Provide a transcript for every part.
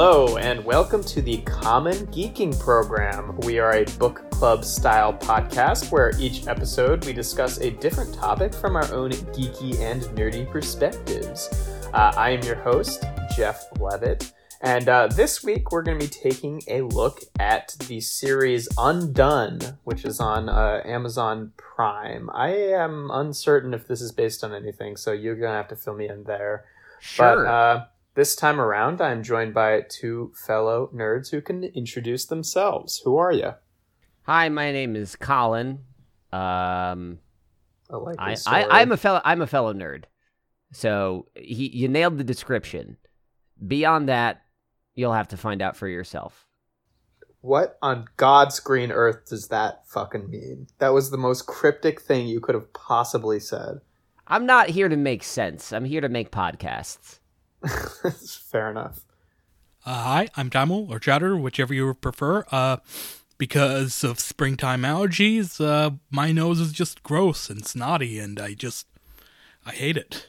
Hello, and welcome to the Common Geeking Program. We are a book club-style podcast where each episode we discuss a different topic from our own geeky and nerdy perspectives. I am your host, Jeff Levitt, and this week we're going to be taking a look at the series Undone, which is on Amazon Prime. I am uncertain if this is based on anything, so you're going to have to fill me in there. Sure. But, this time around, I'm joined by two fellow nerds who can introduce themselves. Who are you? Hi, my name is Colin. I'm a fellow nerd. So you nailed the description. Beyond that, you'll have to find out for yourself. What on God's green earth does that fucking mean? That was the most cryptic thing you could have possibly said. I'm not here to make sense. I'm here to make podcasts. Fair enough. Hi, I'm Jamil, or Chatter, whichever you prefer. Because of springtime allergies, my nose is just gross and snotty, and I hate it.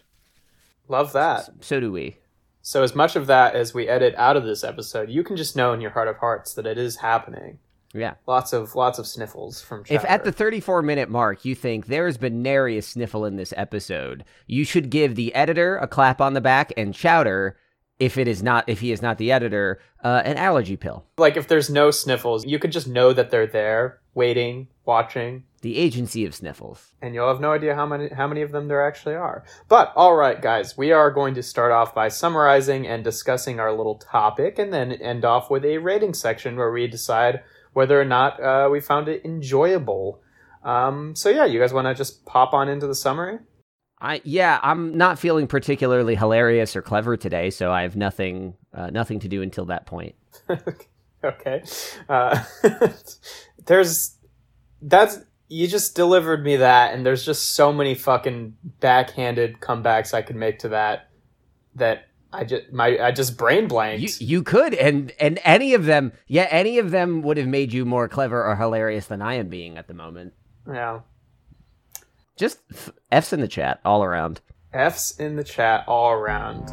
Love that. So do we. So as much of that as we edit out of this episode, you can just know in your heart of hearts that it is happening. Yeah. Lots of sniffles from Chatter. If at the 34-minute mark you think there has been nary a sniffle in this episode, you should give the editor a clap on the back and Chowder, if he is not the editor, an allergy pill. Like if there's no sniffles, you could just know that they're there, waiting, watching. The agency of sniffles. And you'll have no idea how many of them there actually are. But, all right, guys, we are going to start off by summarizing and discussing our little topic and then end off with a rating section where we decide whether or not we found it enjoyable. So yeah, you guys want to just pop on into the summary? I'm not feeling particularly hilarious or clever today, so I have nothing to do until that point. Okay. You just delivered me that, and there's just so many fucking backhanded comebacks I could make to that. I just brain blanked. You could, and any of them would have made you more clever or hilarious than I am being at the moment. Yeah. Just F's in the chat all around. F's in the chat all around.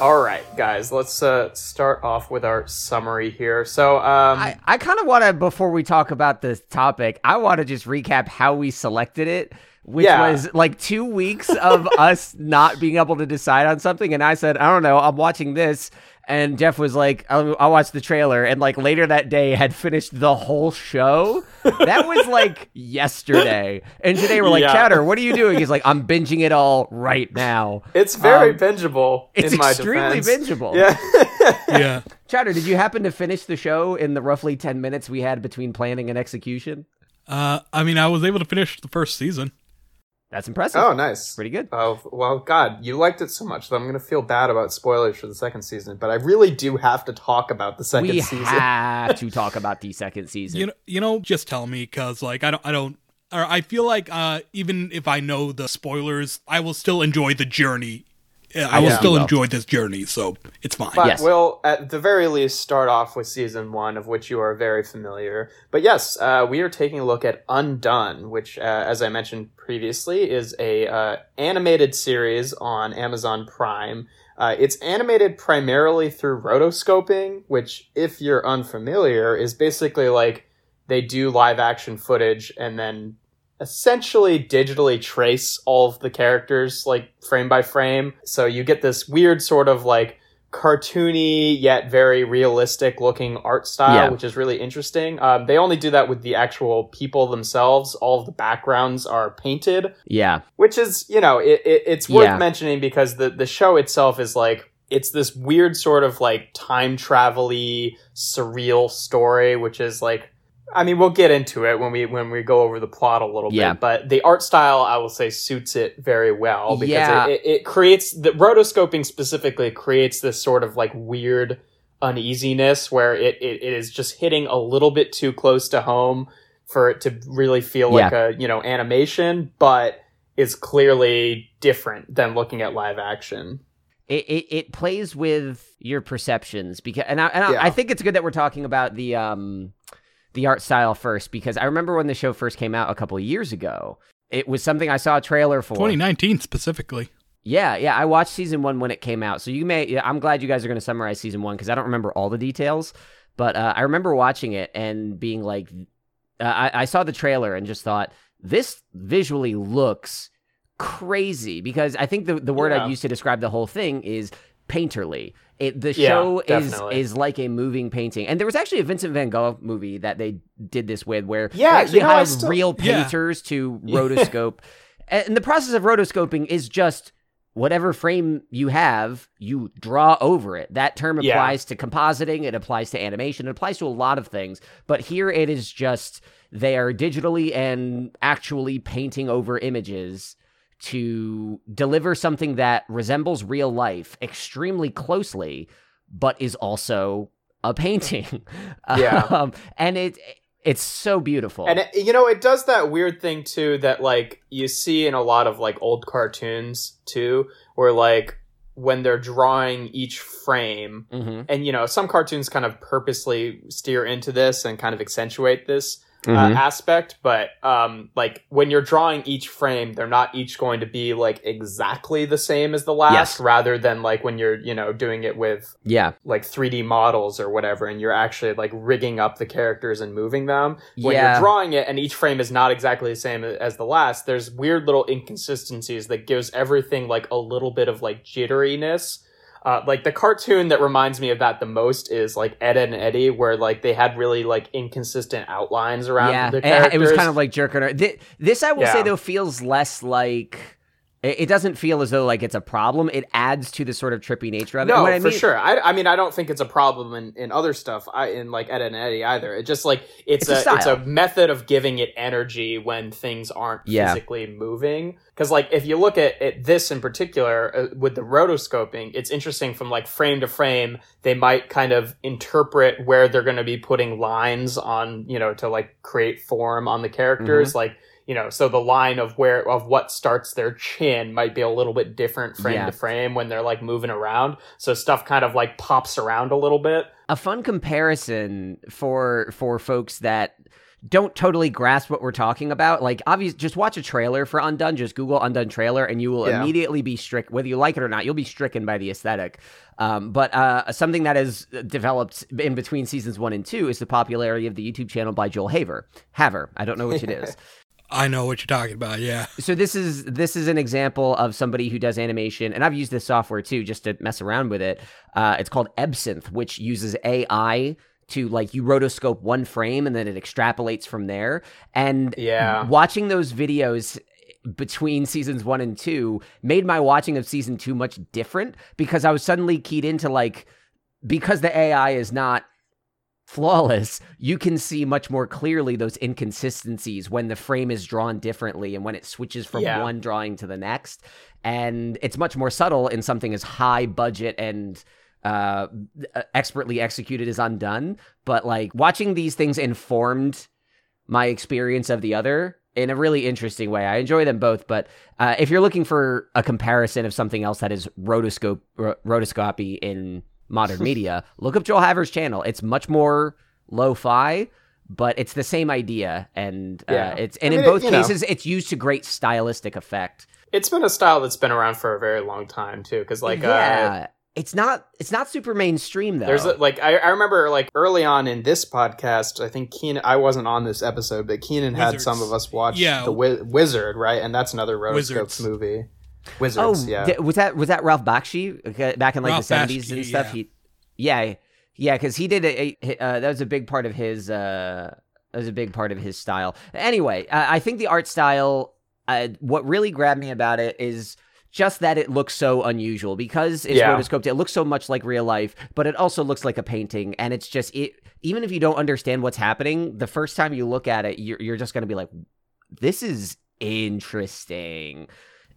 All right, guys, let's start off with our summary here. So I kind of want to, before we talk about this topic, I want to just recap how we selected it, which was like 2 weeks of us not being able to decide on something. And I said, I don't know, I'm watching this. And Jeff was like, I'll watch the trailer. And like later that day had finished the whole show. That was like yesterday. And today we're like, Chowder, what are you doing? He's like, I'm binging it all right now. It's very bingeable. It's in my extremely defense. Bingeable. Yeah. Yeah. Chowder, did you happen to finish the show in the roughly 10 minutes we had between planning and execution? I was able to finish the first season. That's impressive. Oh, nice. Pretty good. Oh, well, God, you liked it so much that I'm going to feel bad about spoilers for the second season, but I really do have to talk about the second season. We have to talk about the second season. You know, just tell me, because like I feel like even if I know the spoilers, I will still enjoy the journey. I will still enjoy this journey, so it's fine. But we'll, at the very least, start off with Season 1, of which you are very familiar. But yes, we are taking a look at Undone, which, as I mentioned previously, is a animated series on Amazon Prime. It's animated primarily through rotoscoping, which, if you're unfamiliar, is basically like they do live-action footage and then essentially digitally trace all of the characters like frame by frame, so you get this weird sort of like cartoony yet very realistic looking art style, which is really interesting. They only do that with the actual people themselves. All of the backgrounds are painted, which is, you know, it's worth mentioning because the show itself is like, it's this weird sort of like time travel-y surreal story, which is like, I mean, we'll get into it when we go over the plot a little bit, but the art style, I will say, suits it very well because it creates, the rotoscoping specifically creates this sort of like weird uneasiness where it is just hitting a little bit too close to home for it to really feel like a, you know, animation, but is clearly different than looking at live action. It plays with your perceptions because, and I think it's good that we're talking about the the art style first, because I remember when the show first came out a couple of years ago, it was something I saw a trailer for. 2019 specifically. Yeah. I watched season one when it came out. So I'm glad you guys are going to summarize season one, because I don't remember all the details. But I remember watching it and being like, I saw the trailer and just thought, this visually looks crazy, because I think the word I used to describe the whole thing is painterly. The show is like a moving painting. And there was actually a Vincent van Gogh movie that they did this with, where they hired real painters to rotoscope. And the process of rotoscoping is just whatever frame you have, you draw over it. That term applies to compositing. It applies to animation. It applies to a lot of things. But here it is just they are digitally and actually painting over images to deliver something that resembles real life extremely closely, but is also a painting. And it's so beautiful. And, it does that weird thing, too, that, like, you see in a lot of, like, old cartoons, too, where, like, when they're drawing each frame, and, some cartoons kind of purposely steer into this and kind of accentuate this aspect, but, like, when you're drawing each frame, they're not each going to be, like, exactly the same as the last, rather than, like, when you're, doing it with, like, 3D models or whatever, and you're actually, like, rigging up the characters and moving them. When you're drawing it and each frame is not exactly the same as the last, there's weird little inconsistencies that gives everything, like, a little bit of, like, jitteriness. Like, the cartoon that reminds me of that the most is, like, Ed, Edd n Eddy, where, like, they had really, like, inconsistent outlines around the characters. Yeah, it was kind of like Jerk and This, I will say, though, feels less like... It doesn't feel as though, like, it's a problem. It adds to the sort of trippy nature of it. No, for sure. I mean, I don't think it's a problem in other stuff, in, like, Ed, Edd n Eddy either. It just, like, it's a method of giving it energy when things aren't physically moving. Because, like, if you look at this in particular, with the rotoscoping, it's interesting from, like, frame to frame, they might kind of interpret where they're going to be putting lines on, to, like, create form on the characters, like... so the line of what starts their chin might be a little bit different frame to frame when they're like moving around. So stuff kind of like pops around a little bit. A fun comparison for folks that don't totally grasp what we're talking about. Like, obviously, just watch a trailer for Undone. Just Google Undone trailer, and you will immediately be stricken, whether you like it or not. You'll be stricken by the aesthetic. But something that has developed in between seasons 1 and 2 is the popularity of the YouTube channel by Joel Haver. I don't know which it is. I know what you're talking about, yeah. So this is an example of somebody who does animation, and I've used this software too just to mess around with it. It's called Ebsynth, which uses AI to, like, you rotoscope one frame and then it extrapolates from there. And watching those videos between seasons 1 and 2 made my watching of season 2 much different, because I was suddenly keyed into, like, because the AI is not flawless, you can see much more clearly those inconsistencies when the frame is drawn differently and when it switches from one drawing to the next. And it's much more subtle in something as high budget and expertly executed as Undone. But, like, watching these things informed my experience of the other in a really interesting way. I enjoy them both, but if you're looking for a comparison of something else that is rotoscopy in modern media, look up Joel Haver's channel. It's much more lo-fi, but it's the same idea, and in both cases, it's used to great stylistic effect. It's been a style that's been around for a very long time too, because it's not super mainstream though. There's I remember, like, early on in this podcast, I think Keenan, I wasn't on this episode, but Keenan had some of us watch the Wizard, right? And that's another rotoscope movie. Wizards, was that Ralph Bakshi back in, like, Ralph the 70s Bakshi, and stuff? Because he did that was a big part of his style. Anyway, I think the art style, what really grabbed me about it is just that it looks so unusual, because it's rotoscoped. It looks so much like real life, but it also looks like a painting, and it's just even if you don't understand what's happening the first time you look at it, you're just going to be like, this is interesting.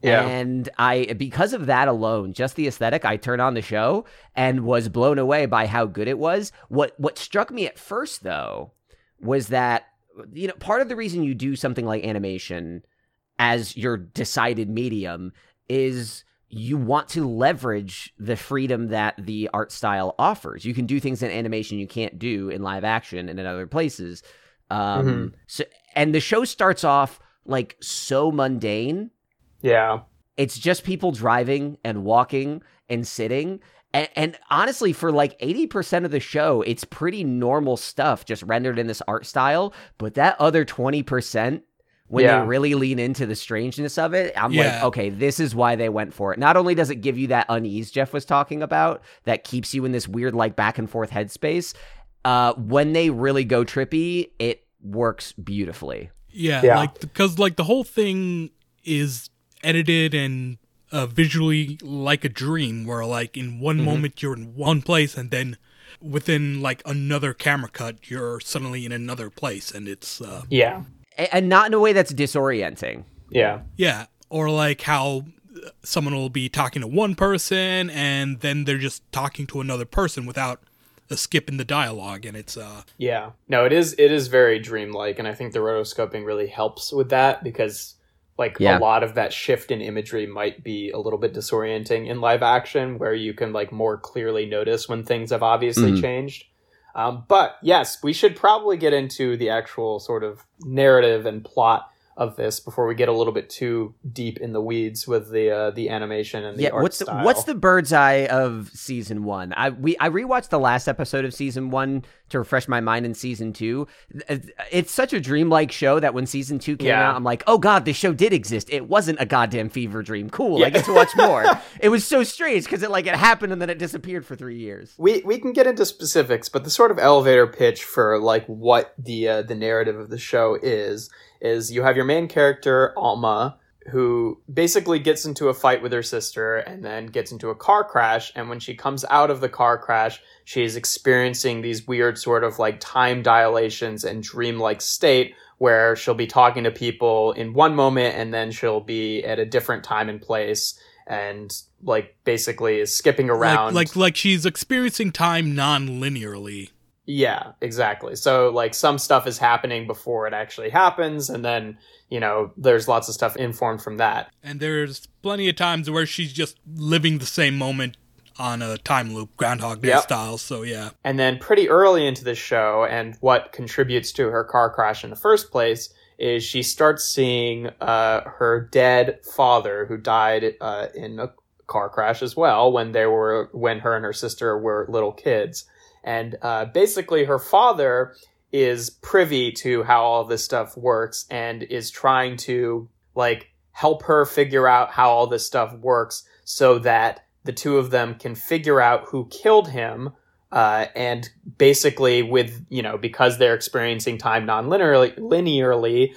Yeah. And because of that alone, just the aesthetic, I turned on the show and was blown away by how good it was. What struck me at first, though, was that, part of the reason you do something like animation as your decided medium is you want to leverage the freedom that the art style offers. You can do things in animation you can't do in live action and in other places. So, and the show starts off like so mundane. Yeah. It's just people driving and walking and sitting. And honestly, for like 80% of the show, it's pretty normal stuff just rendered in this art style. But that other 20%, when they really lean into the strangeness of it, I'm like, okay, this is why they went for it. Not only does it give you that unease Jeff was talking about that keeps you in this weird like back and forth headspace, when they really go trippy, it works beautifully. Yeah. Like, because like the whole thing is edited and visually like a dream, where like in one moment you're in one place and then within like another camera cut you're suddenly in another place, and it's and not in a way that's disorienting. Or like how someone will be talking to one person and then they're just talking to another person without a skip in the dialogue, and it's it is very dreamlike. And I think the rotoscoping really helps with that, because a lot of that shift in imagery might be a little bit disorienting in live action, where you can like more clearly notice when things have obviously changed. But yes, we should probably get into the actual sort of narrative and plot of this before we get a little bit too deep in the weeds with the animation and the art style. What's the bird's eye of season one? I rewatched the last episode of season one to refresh my mind in season two. It's such a dreamlike show that when season two came out, I'm like, oh God, this show did exist. It wasn't a goddamn fever dream. Cool. I get to watch more. It was so strange because it happened and then it disappeared for 3 years. We can get into specifics, but the sort of elevator pitch for like what the narrative of the show is you have your main character, Alma, who basically gets into a fight with her sister and then gets into a car crash. And when she comes out of the car crash, she is experiencing these weird sort of like time dilations and dreamlike state where she'll be talking to people in one moment and then she'll be at a different time and place, and like basically is skipping around. Like she's experiencing time non-linearly. Yeah, exactly. So, like, some stuff is happening before it actually happens, and then, there's lots of stuff informed from that. And there's plenty of times where she's just living the same moment on a time loop, Groundhog Day style, so yeah. And then pretty early into the show, and what contributes to her car crash in the first place, is she starts seeing her dead father, who died in a car crash as well, when her and her sister were little kids. And basically her father is privy to how all this stuff works and is trying to like help her figure out how all this stuff works so that the two of them can figure out who killed him. And basically because they're experiencing time non-linearly,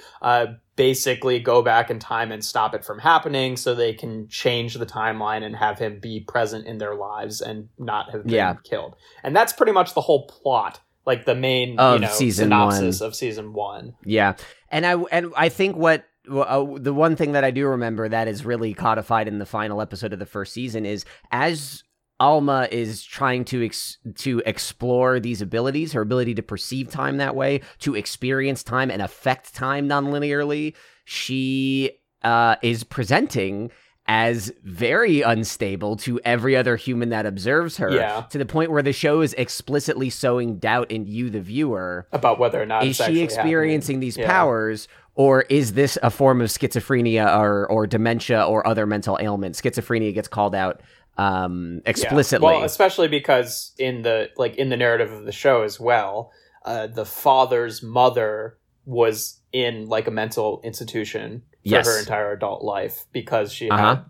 basically go back in time and stop it from happening so they can change the timeline and have him be present in their lives and not have been killed. And that's pretty much the whole plot, like the main synopsis of season one. Yeah. And I think the one thing that I do remember that is really codified in the final episode of the first season is, as Alma is trying to explore these abilities, her ability to perceive time that way, to experience time and affect time non-linearly, she is presenting as very unstable to every other human that observes her, to the point where the show is explicitly sowing doubt in you, the viewer, about whether or not is she experiencing these powers, or is this a form of schizophrenia or dementia or other mental ailments. Schizophrenia gets called out explicitly. Well, especially because in the narrative of the show as well, the father's mother was in like a mental institution for her entire adult life, because she had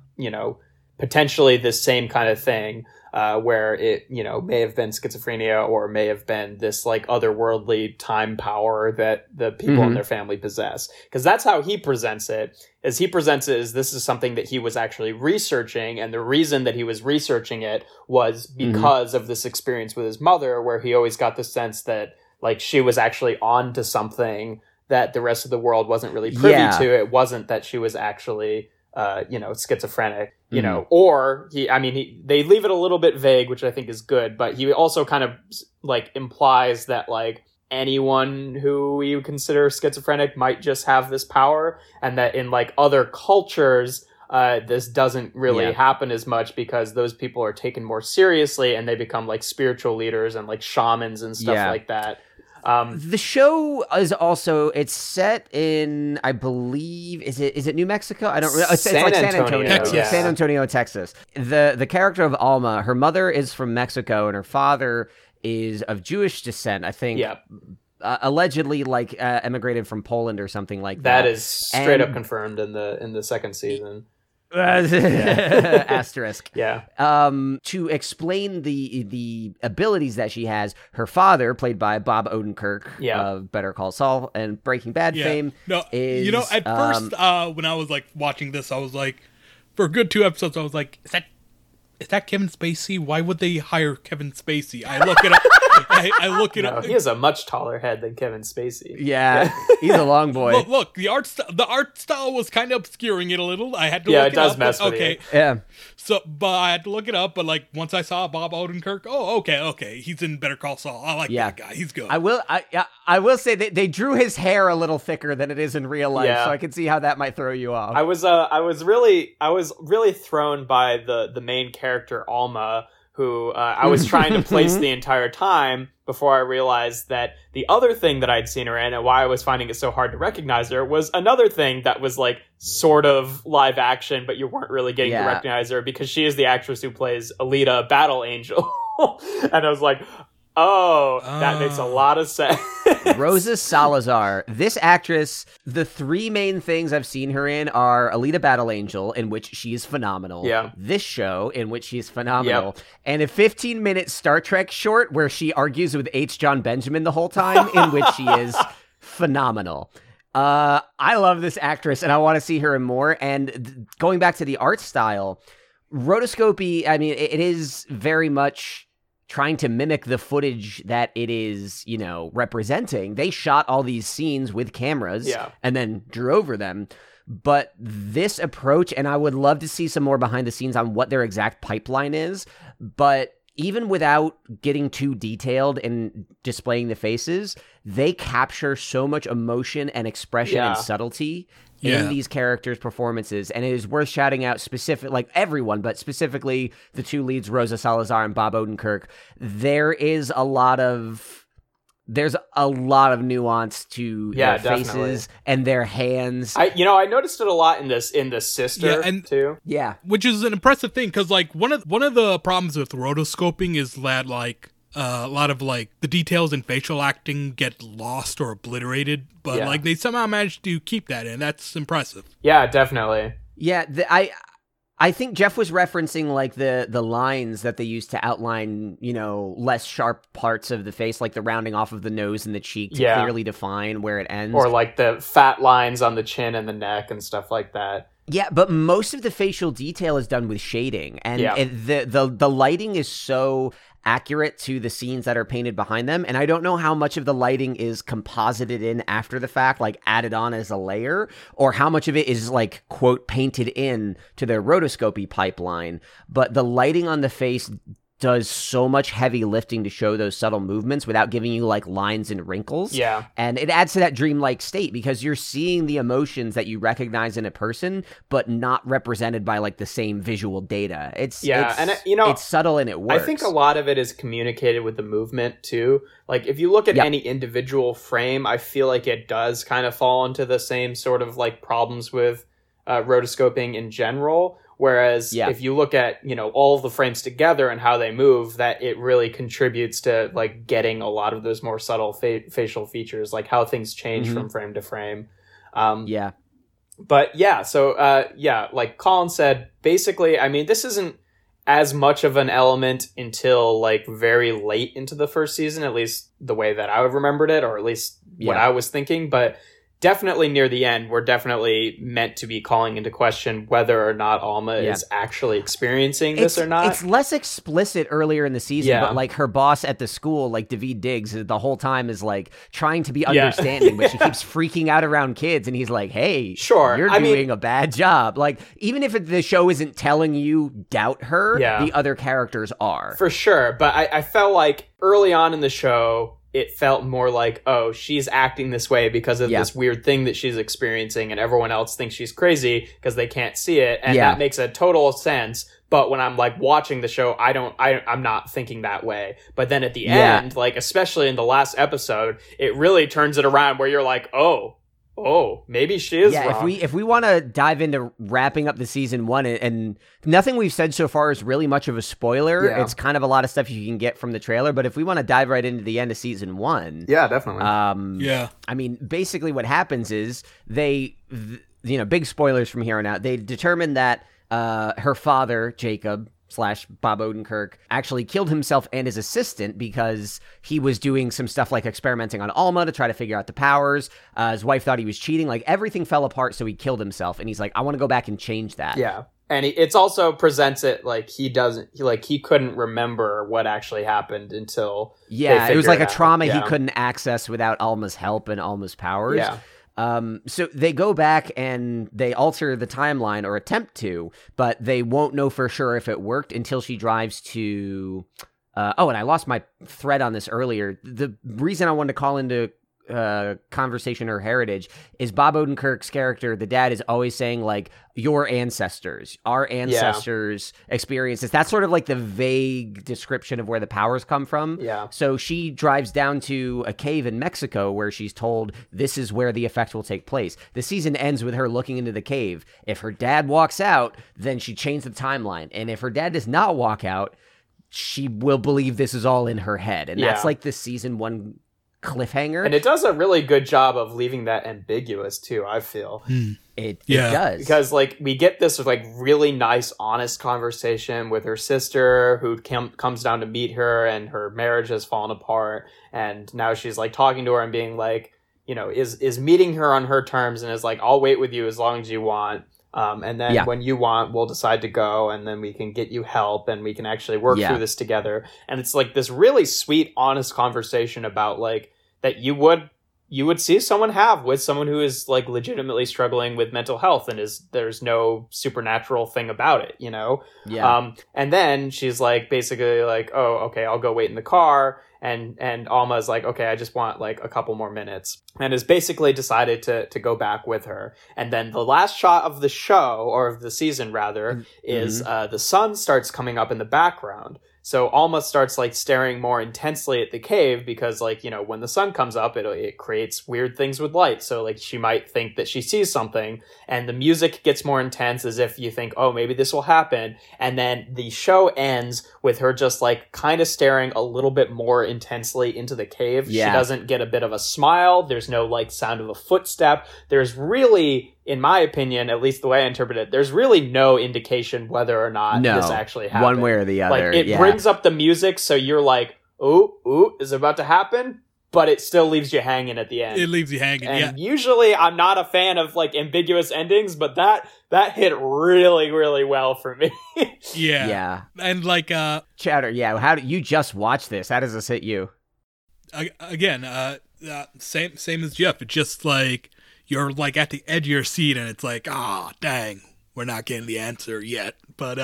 potentially this same kind of thing, where it may have been schizophrenia or may have been this like otherworldly time power that the people in their family possess. Because that's how he presents it. This is something that he was actually researching, and the reason that he was researching it was because of this experience with his mother, where he always got the sense that like she was actually on to something that the rest of the world wasn't really privy to. It wasn't that she was actually schizophrenic, or they leave it a little bit vague, which I think is good, but he also kind of like implies that like anyone who you consider schizophrenic might just have this power, and that in like other cultures, this doesn't really happen as much because those people are taken more seriously and they become like spiritual leaders and like shamans and stuff like that. The show is also, it's set in, I believe, is it New Mexico? I don't really, it's like San Antonio. Texas. Yeah. San Antonio, Texas. The character of Alma, her mother is from Mexico and her father is of Jewish descent, I think. Yeah. Allegedly, like, emigrated from Poland or something like that. That is straight up confirmed in the second season. Asterisk. Yeah. To explain the abilities that she has, her father, played by Bob Odenkirk of Better Call Saul and Breaking Bad fame. No, is, you know, at first when I was like watching this, I was like, for a good two episodes, I was like, is that Kevin Spacey? Why would they hire Kevin Spacey? I look it up. I look it up. He has a much taller head than Kevin Spacey. Yeah, he's a long boy. Look, the art style was kind of obscuring it a little. I had to look it up. Yeah, it does mess with you. Yeah. So, but I had to look it up. But like once I saw Bob Odenkirk, okay, he's in Better Call Saul. I like that guy. He's good. I will say that they drew his hair a little thicker than it is in real life, so I can see how that might throw you off. I was really thrown by the main character Alma, who I was trying to place the entire time before I realized that the other thing that I'd seen her in and why I was finding it so hard to recognize her was another thing that was like sort of live action, but you weren't really getting to recognize her because she is the actress who plays Alita Battle Angel. And I was like, oh, that makes a lot of sense. Rosa Salazar. This actress, the three main things I've seen her in are Alita Battle Angel, in which she is phenomenal. Yeah. This show, in which she is phenomenal. Yep. And a 15-minute Star Trek short where she argues with H. John Benjamin the whole time, in which she is phenomenal. I love this actress, and I want to see her in more. And going back to the art style, rotoscopy, I mean, it is very much trying to mimic the footage that it is, you know, representing. They shot all these scenes with cameras and then drew over them. But this approach, and I would love to see some more behind the scenes on what their exact pipeline is, but even without getting too detailed and displaying the faces, they capture so much emotion and expression and subtlety in these characters' performances, and it is worth shouting out everyone, but specifically the two leads, Rosa Salazar and Bob Odenkirk. There's a lot of nuance to their faces and their hands. I noticed it a lot in this sister too. Yeah, which is an impressive thing because like one of the problems with rotoscoping is that like a lot of like the details in facial acting get lost or obliterated, but like they somehow managed to keep that in. That's impressive. Yeah, definitely. Yeah, I think Jeff was referencing like the lines that they used to outline, you know, less sharp parts of the face, like the rounding off of the nose and the cheek to clearly define where it ends, or like the fat lines on the chin and the neck and stuff like that. Yeah, but most of the facial detail is done with shading, and the lighting is so accurate to the scenes that are painted behind them, and I don't know how much of the lighting is composited in after the fact, like added on as a layer, or how much of it is like, quote, painted in to their rotoscopy pipeline, but the lighting on the face does so much heavy lifting to show those subtle movements without giving you like lines and wrinkles. Yeah. And it adds to that dreamlike state because you're seeing the emotions that you recognize in a person, but not represented by like the same visual data. It's subtle and it works. I think a lot of it is communicated with the movement too. Like if you look at any individual frame, I feel like it does kind of fall into the same sort of like problems with rotoscoping in general. Whereas if you look at, you know, all the frames together and how they move, that it really contributes to like getting a lot of those more subtle facial features, like how things change from frame to frame. Like Colin said, basically, I mean, this isn't as much of an element until like very late into the first season, at least the way that I remembered it, or at least what I was thinking. But definitely near the end, we're definitely meant to be calling into question whether or not Alma is actually experiencing this or not. It's less explicit earlier in the season, but like her boss at the school, like Daveed Diggs, the whole time is like trying to be understanding, but she keeps freaking out around kids. And he's like, hey, sure, you're doing a bad job. Like even if the show isn't telling you doubt her, the other characters are. For sure. But I felt like early on in the show, it felt more like, oh, she's acting this way because of this weird thing that she's experiencing, and everyone else thinks she's crazy because they can't see it, and that makes a total sense. But when I'm like watching the show, I'm not thinking that way. But then at the end, like especially in the last episode, it really turns it around where you're like, oh, maybe she is wrong. If we want to dive into wrapping up the season one, and nothing we've said so far is really much of a spoiler. Yeah. It's kind of a lot of stuff you can get from the trailer. But if we want to dive right into the end of season one, definitely. I mean, basically what happens is they, big spoilers from here on out. They determine that her father, Jacob / Bob Odenkirk, actually killed himself and his assistant because he was doing some stuff like experimenting on Alma to try to figure out the powers. His wife thought he was cheating. Like, everything fell apart, so he killed himself. And he's like, I want to go back and change that. Yeah. And it's also presents it like he couldn't remember what actually happened until it was like a trauma he couldn't access without Alma's help and Alma's powers. Yeah. So they go back and they alter the timeline, or attempt to, but they won't know for sure if it worked until she drives to, and I lost my thread on this earlier. The reason I wanted to call into conversation or heritage is Bob Odenkirk's character, the dad, is always saying like, your ancestors, our ancestors experiences. That's sort of like the vague description of where the powers come from. Yeah. So she drives down to a cave in Mexico where she's told this is where the effect will take place. The season ends with her looking into the cave. If her dad walks out, then she changes the timeline. And if her dad does not walk out, she will believe this is all in her head. And that's like the season one cliffhanger, and it does a really good job of leaving that ambiguous too, I feel. It does, because like we get this like really nice honest conversation with her sister who comes down to meet her, and her marriage has fallen apart, and now she's like talking to her and being like, is meeting her on her terms, and is like, I'll wait with you as long as you want, and then when you want, we'll decide to go, and then we can get you help, and we can actually work through this together. And it's like this really sweet, honest conversation about like that you would see someone have with someone who is like legitimately struggling with mental health, and there's no supernatural thing about it, and then she's like basically like, oh, okay, I'll go wait in the car. And Alma's like, okay, I just want like a couple more minutes, and has basically decided to go back with her. And then the last shot of the show, or of the season rather, is the sun starts coming up in the background. So Alma starts like staring more intensely at the cave because like, when the sun comes up, it creates weird things with light. So like she might think that she sees something, and the music gets more intense as if you think, oh, maybe this will happen. And then the show ends with her just like kind of staring a little bit more intensely into the cave. Yeah. She doesn't get a bit of a smile. There's no like sound of a footstep. There's really, in my opinion, at least the way I interpret it, there's really no indication whether or not this actually happened. One way or the other. Like, it brings up the music, so you're like, ooh, is it about to happen? But it still leaves you hanging at the end. It leaves you hanging, and usually I'm not a fan of like ambiguous endings, but that hit really, really well for me. Yeah. And like... Chowder, how do you just watch this? How does this hit you? Again, same as Jeff. It's just like... You're like at the edge of your seat, and it's like, dang, we're not getting the answer yet. But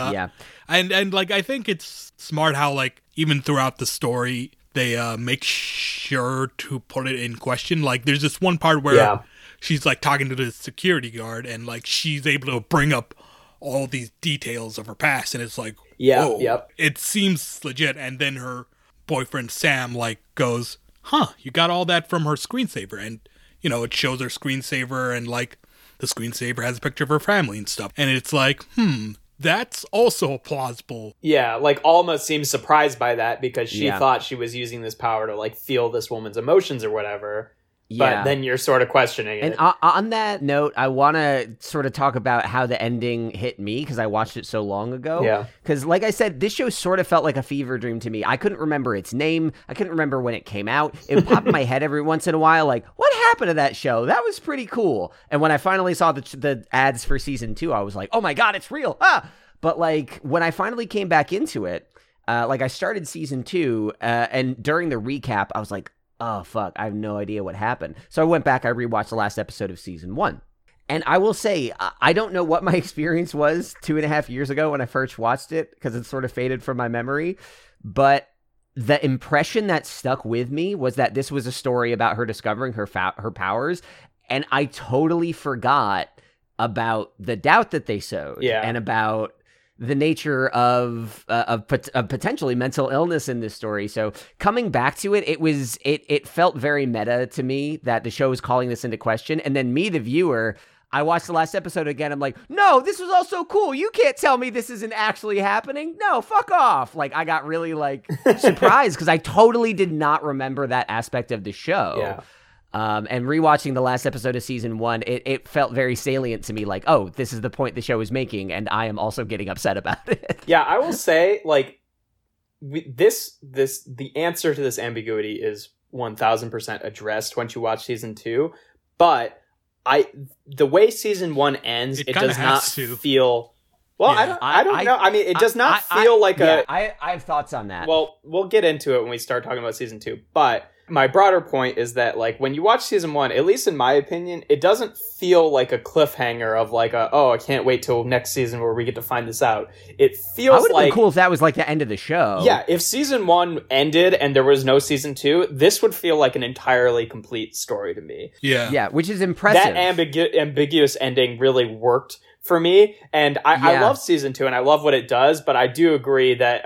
and like I think it's smart how like even throughout the story they make sure to put it in question. Like there's this one part where she's like talking to the security guard, and like she's able to bring up all these details of her past, and it's like, it seems legit. And then her boyfriend Sam like goes, you got all that from her screensaver, and. It shows her screensaver, and like the screensaver has a picture of her family and stuff. And it's like, that's also plausible. Yeah, like Alma seems surprised by that because she thought she was using this power to like feel this woman's emotions or whatever. Yeah. But then you're sort of questioning it. And on that note, I want to sort of talk about how the ending hit me because I watched it so long ago. Yeah. Because like I said, this show sort of felt like a fever dream to me. I couldn't remember its name. I couldn't remember when it came out. It would pop in my head every once in a while like, what happened to that show? That was pretty cool. And when I finally saw the ads for season 2, I was like, oh my God, it's real. Ah! But like when I finally came back into it, like I started season 2 and during the recap, I was like, oh, fuck, I have no idea what happened. So I went back, I rewatched the last episode of season 1. And I will say, I don't know what my experience was 2.5 years ago when I first watched it, because it sort of faded from my memory. But the impression that stuck with me was that this was a story about her discovering her powers, and I totally forgot about the doubt that they sowed, and about the nature of potentially mental illness in this story. So coming back to it, it felt very meta to me that the show was calling this into question. And then me, the viewer, I watched the last episode again. I'm like, no, this was all so cool. You can't tell me this isn't actually happening. No, fuck off. Like, I got really surprised because I totally did not remember that aspect of the show. Yeah. And rewatching the last episode of season one, it felt very salient to me, like, oh, this is the point the show is making, and I am also getting upset about it. Yeah, I will say, like, the answer to this ambiguity is 1000% addressed once you watch season two, but the way season one ends, it does not feel... Well, yeah. I don't know. I mean, it does not feel like a... I have thoughts on that. Well, we'll get into it when we start talking about season two, but... My broader point is that, like, when you watch season one, at least in my opinion, it doesn't feel like a cliffhanger of like, I can't wait till next season where we get to find this out. It feels like... I would have been cool if that was like the end of the show. Yeah, if season one ended and there was no season two, this would feel like an entirely complete story to me. Yeah. Yeah, which is impressive. That ambiguous ending really worked for me, and I love season two and I love what it does, but I do agree that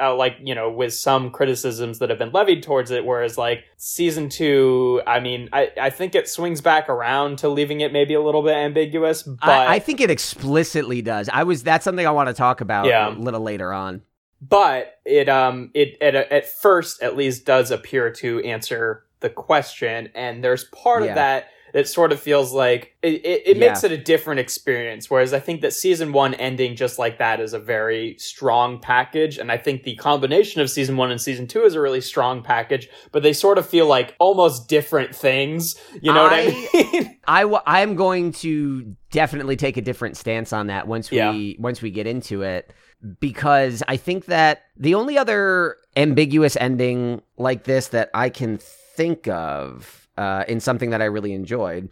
with some criticisms that have been levied towards it, whereas like season two, I mean, I think it swings back around to leaving it maybe a little bit ambiguous, but I think it explicitly does. That's something I want to talk about a little later on, but it at first at least does appear to answer the question, and there's part of that that sort of feels like it makes it a different experience. Whereas I think that season one ending just like that is a very strong package. And I think the combination of season one and season two is a really strong package, but they sort of feel like almost different things. You know what I mean? I'm going to definitely take a different stance on that once we get into it, because I think that the only other ambiguous ending like this that I can think of in something that I really enjoyed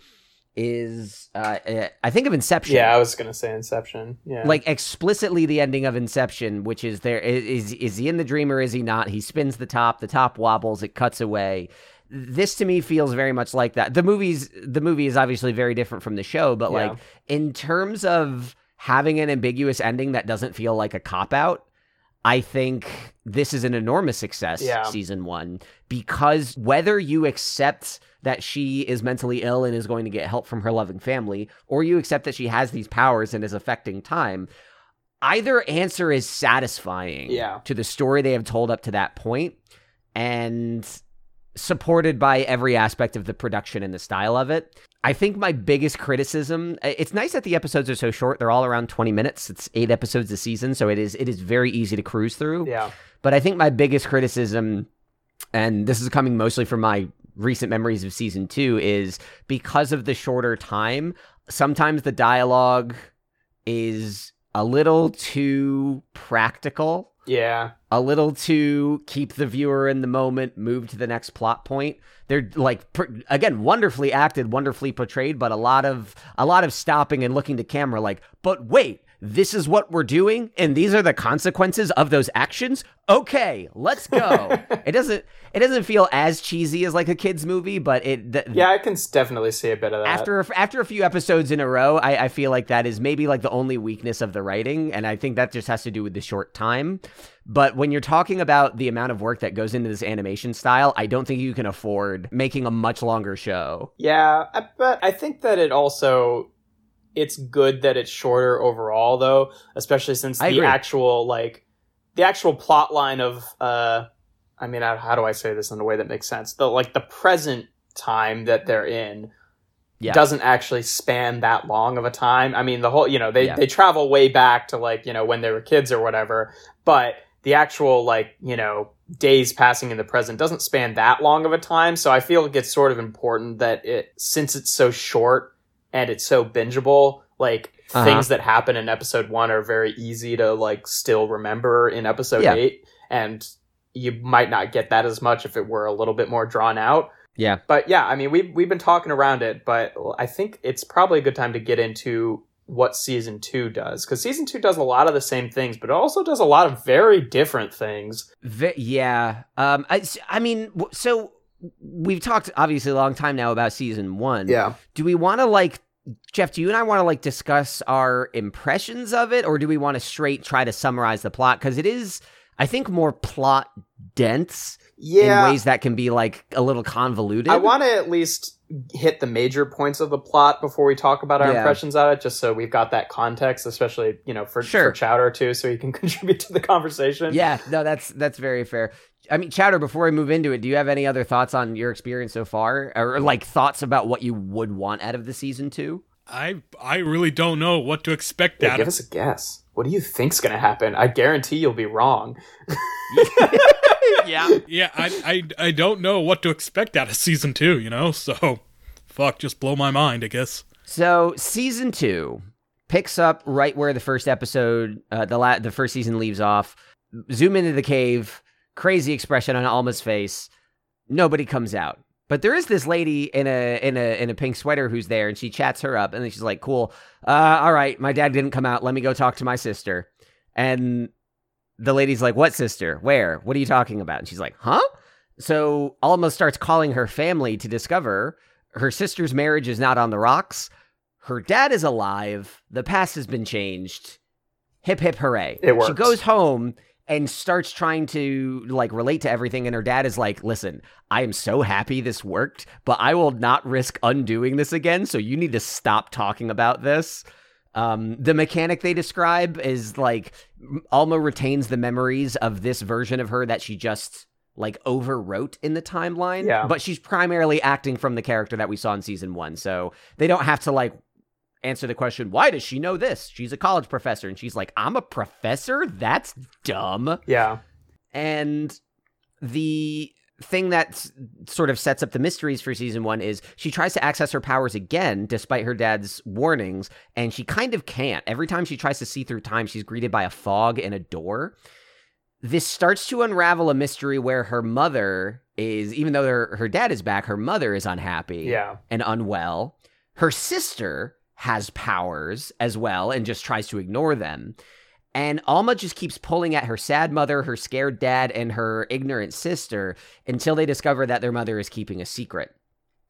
is, I think of Inception. Yeah, I was going to say Inception. Yeah, like explicitly the ending of Inception, which is there is he in the dream or is he not? He spins the top wobbles, it cuts away. This to me feels very much like that. The movie is obviously very different from the show, but like in terms of having an ambiguous ending that doesn't feel like a cop out, I think this is an enormous success, season one, because whether you accept that she is mentally ill and is going to get help from her loving family, or you accept that she has these powers and is affecting time, either answer is satisfying to the story they have told up to that point, and supported by every aspect of the production and the style of it. I think my biggest criticism, it's nice that the episodes are so short. They're all around 20 minutes. It's 8 episodes a season, so it is very easy to cruise through. Yeah. But I think my biggest criticism, and this is coming mostly from my recent memories of season 2, is because of the shorter time, sometimes the dialogue is a little too practical. Yeah. A little to keep the viewer in the moment, move to the next plot point. They're like, again, wonderfully acted, wonderfully portrayed, but a lot of stopping and looking to camera like, but wait, this is what we're doing, and these are the consequences of those actions. Okay, let's go. It doesn't feel as cheesy as like a kids movie, but I can definitely see a bit of that. After a few episodes in a row, I feel like that is maybe like the only weakness of the writing, and I think that just has to do with the short time. But when you're talking about the amount of work that goes into this animation style, I don't think you can afford making a much longer show. Yeah, but I think that it also... It's good that it's shorter overall, though, especially since the actual plot line of, how do I say this in a way that makes sense? The present time that they're in doesn't actually span that long of a time. I mean, the whole, they travel way back to when they were kids or whatever, but the actual days passing in the present doesn't span that long of a time. So I feel like it's sort of important that since it's so short, and it's so bingeable, things that happen in episode one are very easy to still remember in episode 8. And you might not get that as much if it were a little bit more drawn out. Yeah. But yeah, I mean, we've been talking around it, but I think it's probably a good time to get into what season two does, because season two does a lot of the same things, but it also does a lot of very different things. I mean, so we've talked obviously a long time now about season one. Yeah. Do we want to, like, Jeff, do you and I want to, like, discuss our impressions of it, or do we want to straight try to summarize the plot? Because it is, I think, more plot dense in ways that can be, like, a little convoluted. I want to at least hit the major points of the plot before we talk about our impressions of it, just so we've got that context, especially, you know, for Chowder too, so he can contribute to the conversation. Yeah, no, that's very fair. I mean, Chowder, before I move into it, do you have any other thoughts on your experience so far, or like thoughts about what you would want out of the season two? I really don't know what to expect. Give us a guess. What do you think's going to happen? I guarantee you'll be wrong. Yeah. I don't know what to expect out of season two, you know? So, fuck, just blow my mind, I guess. So, season two picks up right where the first episode, the first season leaves off. Zoom into the cave. Crazy expression on Alma's face. Nobody comes out. But there is this lady in a pink sweater who's there, and she chats her up, and then she's like, cool. All right, my dad didn't come out. Let me go talk to my sister. And the lady's like, what sister? Where? What are you talking about? And she's like, huh? So Alma starts calling her family to discover her sister's marriage is not on the rocks. Her dad is alive. The past has been changed. Hip, hip, hooray. It works. She goes home and starts trying to, like, relate to everything. And her dad is like, listen, I am so happy this worked, but I will not risk undoing this again. So you need to stop talking about this. The mechanic they describe is, like, Alma retains the memories of this version of her that she just, like, overwrote in the timeline. Yeah. But she's primarily acting from the character that we saw in season one. So they don't have to, like, answer the question, why does she know this? She's a college professor, and she's like, I'm a professor? That's dumb. Yeah. And the thing that sort of sets up the mysteries for season one is she tries to access her powers again, despite her dad's warnings, and she kind of can't. Every time she tries to see through time, she's greeted by a fog and a door. This starts to unravel a mystery where her mother is, even though her dad is back, her mother is unhappy and unwell. Her sister has powers as well and just tries to ignore them. And Alma just keeps pulling at her sad mother, her scared dad, and her ignorant sister until they discover that their mother is keeping a secret.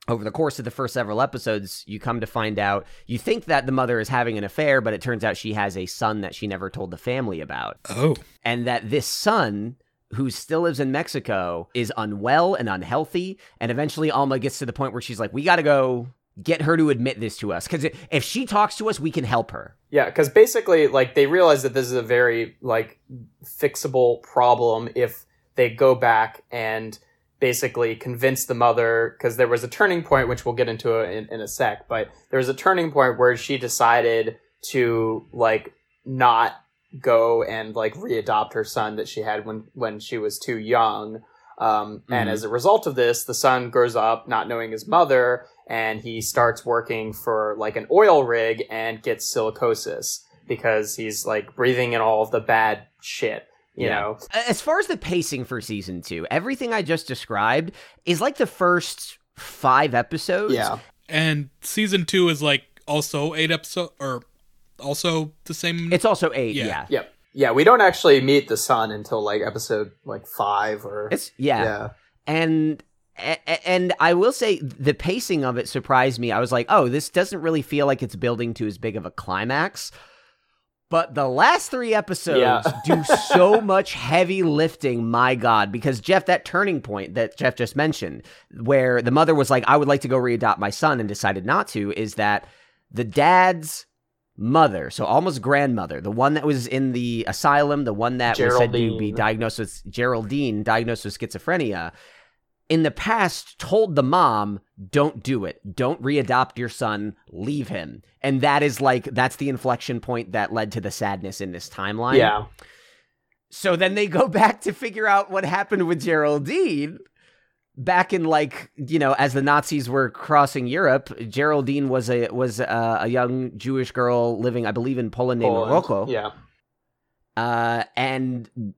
Over the course of the first several episodes, you come to find out, you think that the mother is having an affair, but it turns out she has a son that she never told the family about. Oh. And that this son, who still lives in Mexico, is unwell and unhealthy. And eventually Alma gets to the point where she's like, we got to go get her to admit this to us, because if she talks to us, we can help her. Yeah, because basically, like, they realize that this is a very, like, fixable problem if they go back and basically convince the mother, because there was a turning point, which we'll get into in a sec, but there was a turning point where she decided to, like, not go and, like, readopt her son that she had when she was too young. And as a result of this, the son grows up not knowing his mother, and he starts working for, like, an oil rig and gets silicosis because he's, like, breathing in all of the bad shit, you know? As far as the pacing for season two, everything I just described is, like, the first 5 episodes. Yeah. And season two is, like, also 8 episodes, or also the same? It's also 8, yeah. Yep. Yeah, we don't actually meet the son until, like, episode, like, 5 or... Yeah. And I will say the pacing of it surprised me. I was like, oh, this doesn't really feel like it's building to as big of a climax. But the last 3 episodes do so much heavy lifting, my God. Because, Jeff, that turning point that Jeff just mentioned, where the mother was like, I would like to go readopt my son, and decided not to, is that the dad's mother, so Alma's grandmother, the one that was in the asylum, the one that was said to be diagnosed with Geraldine, diagnosed with schizophrenia, in the past told the mom, don't do it. Don't readopt your son. Leave him. And that is, like, that's the inflection point that led to the sadness in this timeline. Yeah. So then they go back to figure out what happened with Geraldine. Back in, like, you know, as the Nazis were crossing Europe, Geraldine was a young Jewish girl living, I believe, in Poland named Morocco. Yeah. And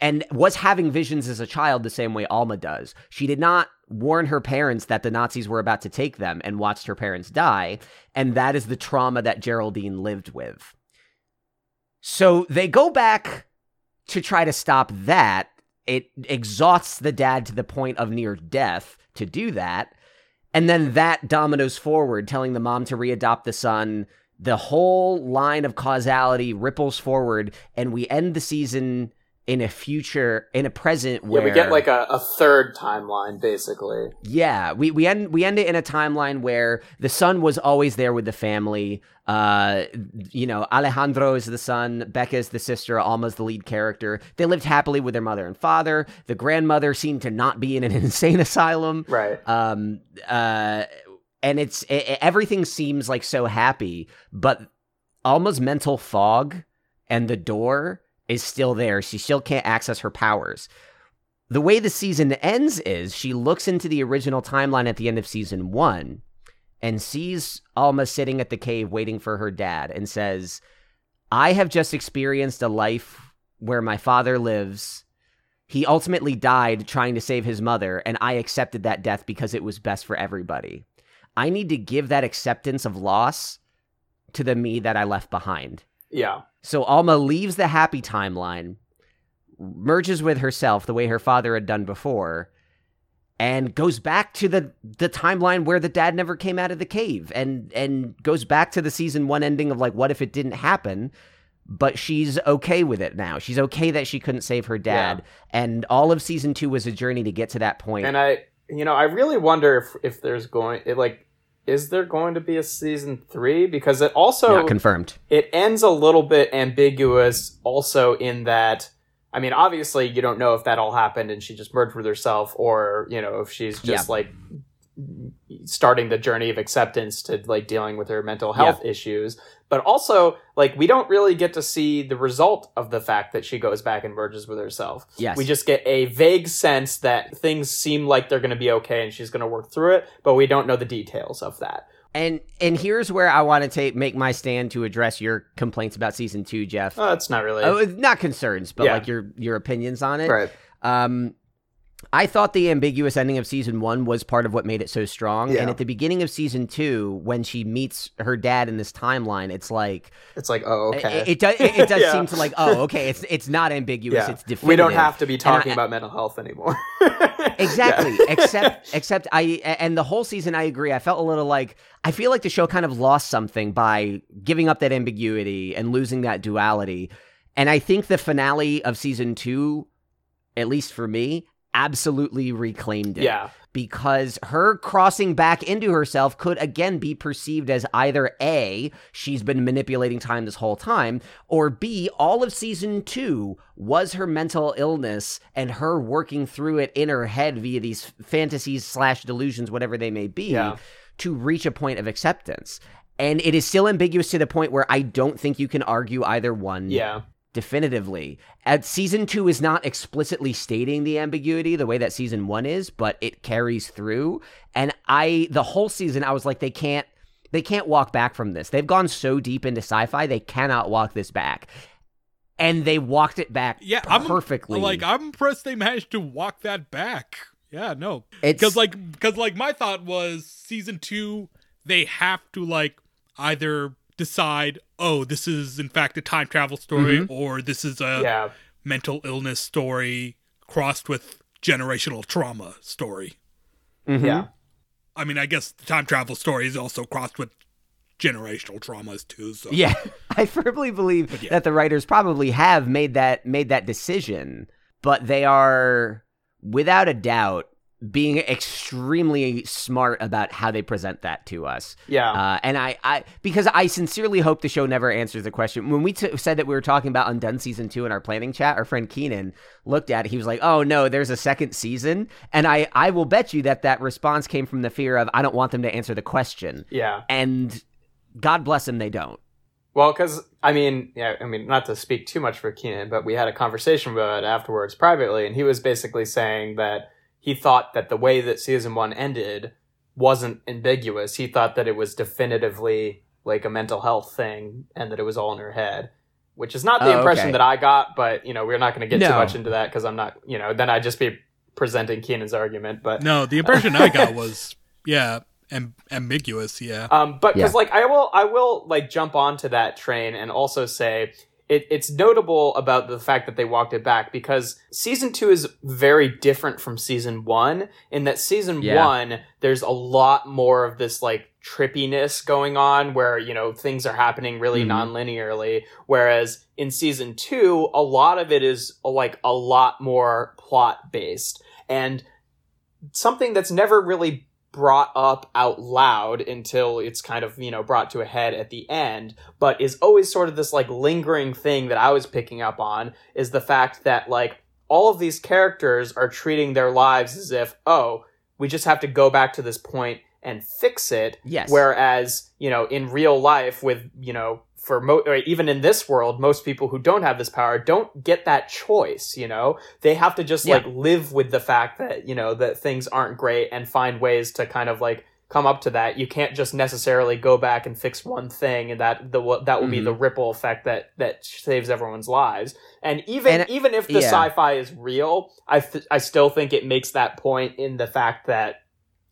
and was having visions as a child the same way Alma does. She did not warn her parents that the Nazis were about to take them and watched her parents die. And that is the trauma that Geraldine lived with. So they go back to try to stop that. It exhausts the dad to the point of near death to do that. And then that dominoes forward, telling the mom to readopt the son. The whole line of causality ripples forward, and we end the season in a future, in a present where... Yeah, we get like a third timeline, basically. Yeah, we end it in a timeline where the son was always there with the family. You know, Alejandro is the son, Becca is the sister, Alma's the lead character. They lived happily with their mother and father. The grandmother seemed to not be in an insane asylum. Right. And everything seems like so happy, but Alma's mental fog and the door is still there. She still can't access her powers. The way the season ends is she looks into the original timeline at the end of season one and sees Alma sitting at the cave waiting for her dad and says, I have just experienced a life where my father lives. He ultimately died trying to save his mother, and I accepted that death because it was best for everybody. I need to give that acceptance of loss to the me that I left behind. Yeah. So Alma leaves the happy timeline, merges with herself the way her father had done before, and goes back to the timeline where the dad never came out of the cave, and goes back to the season one ending of like, what if it didn't happen? But she's okay with it now. She's okay that she couldn't save her dad. Yeah. And all of season two was a journey to get to that point. And I really wonder if there's going... Is there going to be a season three? Because it also... Not confirmed. It ends a little bit ambiguous also in that... I mean, obviously, you don't know if that all happened and she just merged with herself, or, you know, if she's just, starting the journey of acceptance to, dealing with her mental health issues. But also, we don't really get to see the result of the fact that she goes back and merges with herself. Yes. We just get a vague sense that things seem like they're going to be okay and she's going to work through it, but we don't know the details of that. And here's where I want to make my stand to address your complaints about season two, Jeff. Oh, it's not really... not concerns, but, your opinions on it. Right. I thought the ambiguous ending of season one was part of what made it so strong. Yeah. And at the beginning of season two, when she meets her dad in this timeline, it's like, oh, okay. It does seem to oh, okay. It's not ambiguous. Yeah. It's definitive. We don't have to be talking about mental health anymore. Exactly. Yeah. Except and the whole season, I agree. I felt a little I feel like the show kind of lost something by giving up that ambiguity and losing that duality. And I think the finale of season two, at least for me, absolutely reclaimed it. Yeah. Because her crossing back into herself could again be perceived as either A, she's been manipulating time this whole time, or B, all of season two was her mental illness and her working through it in her head via these fantasies / delusions, whatever they may be, to reach a point of acceptance. And it is still ambiguous to the point where I don't think you can argue either one. Yeah. Definitively. Season two is not explicitly stating the ambiguity the way that season one is, but it carries through. And the whole season, I was like, they can't walk back from this. They've gone so deep into sci-fi, they cannot walk this back. And they walked it back perfectly. I'm impressed they managed to walk that back. Yeah, no. Because my thought was season two, they have to either decide, oh, this is in fact a time travel story, mm-hmm. or this is a mental illness story crossed with generational trauma story. Mm-hmm. Yeah. I mean, I guess the time travel story is also crossed with generational traumas too. So. Yeah, I firmly believe that the writers probably have made that decision, but they are, without a doubt, being extremely smart about how they present that to us. Yeah. Because I sincerely hope the show never answers the question. When we said that we were talking about Undone season two in our planning chat, our friend Keenan looked at it. He was like, oh no, there's a second season. And I will bet you that response came from the fear of, I don't want them to answer the question. Yeah. And God bless them, they don't. Well, because, not to speak too much for Keenan, but we had a conversation about it afterwards privately, and he was basically saying that he thought that the way that season one ended wasn't ambiguous. He thought that it was definitively a mental health thing and that it was all in her head. which is not the impression that I got, but, you know, we're not going to get too much into that because I'm not, you know, then I'd just be presenting Keenan's argument. But no, the impression I got was, ambiguous. Yeah. But because like, I will like jump onto that train and also say it's notable about the fact that they walked it back because season 2 is very different from season 1 in that season 1, there's a lot more of this like trippiness going on where, you know, things are happening really non-linearly. Whereas in season 2, a lot of it is like a lot more plot based, and something that's never really brought up out loud until it's kind of, you know, brought to a head at the end, but is always sort of this like lingering thing that I was picking up on is the fact that like all of these characters are treating their lives as if, oh, we just have to go back to this point and fix it. Yes. Whereas, you know, in real life with, you know, or even in this world, most people who don't have this power don't get that choice, you know? They have to just, like, live with the fact that, you know, that things aren't great and find ways to kind of, like, come up to that. You can't just necessarily go back and fix one thing, and that will be the ripple effect that saves everyone's lives. And even if the sci-fi is real, I still think it makes that point in the fact that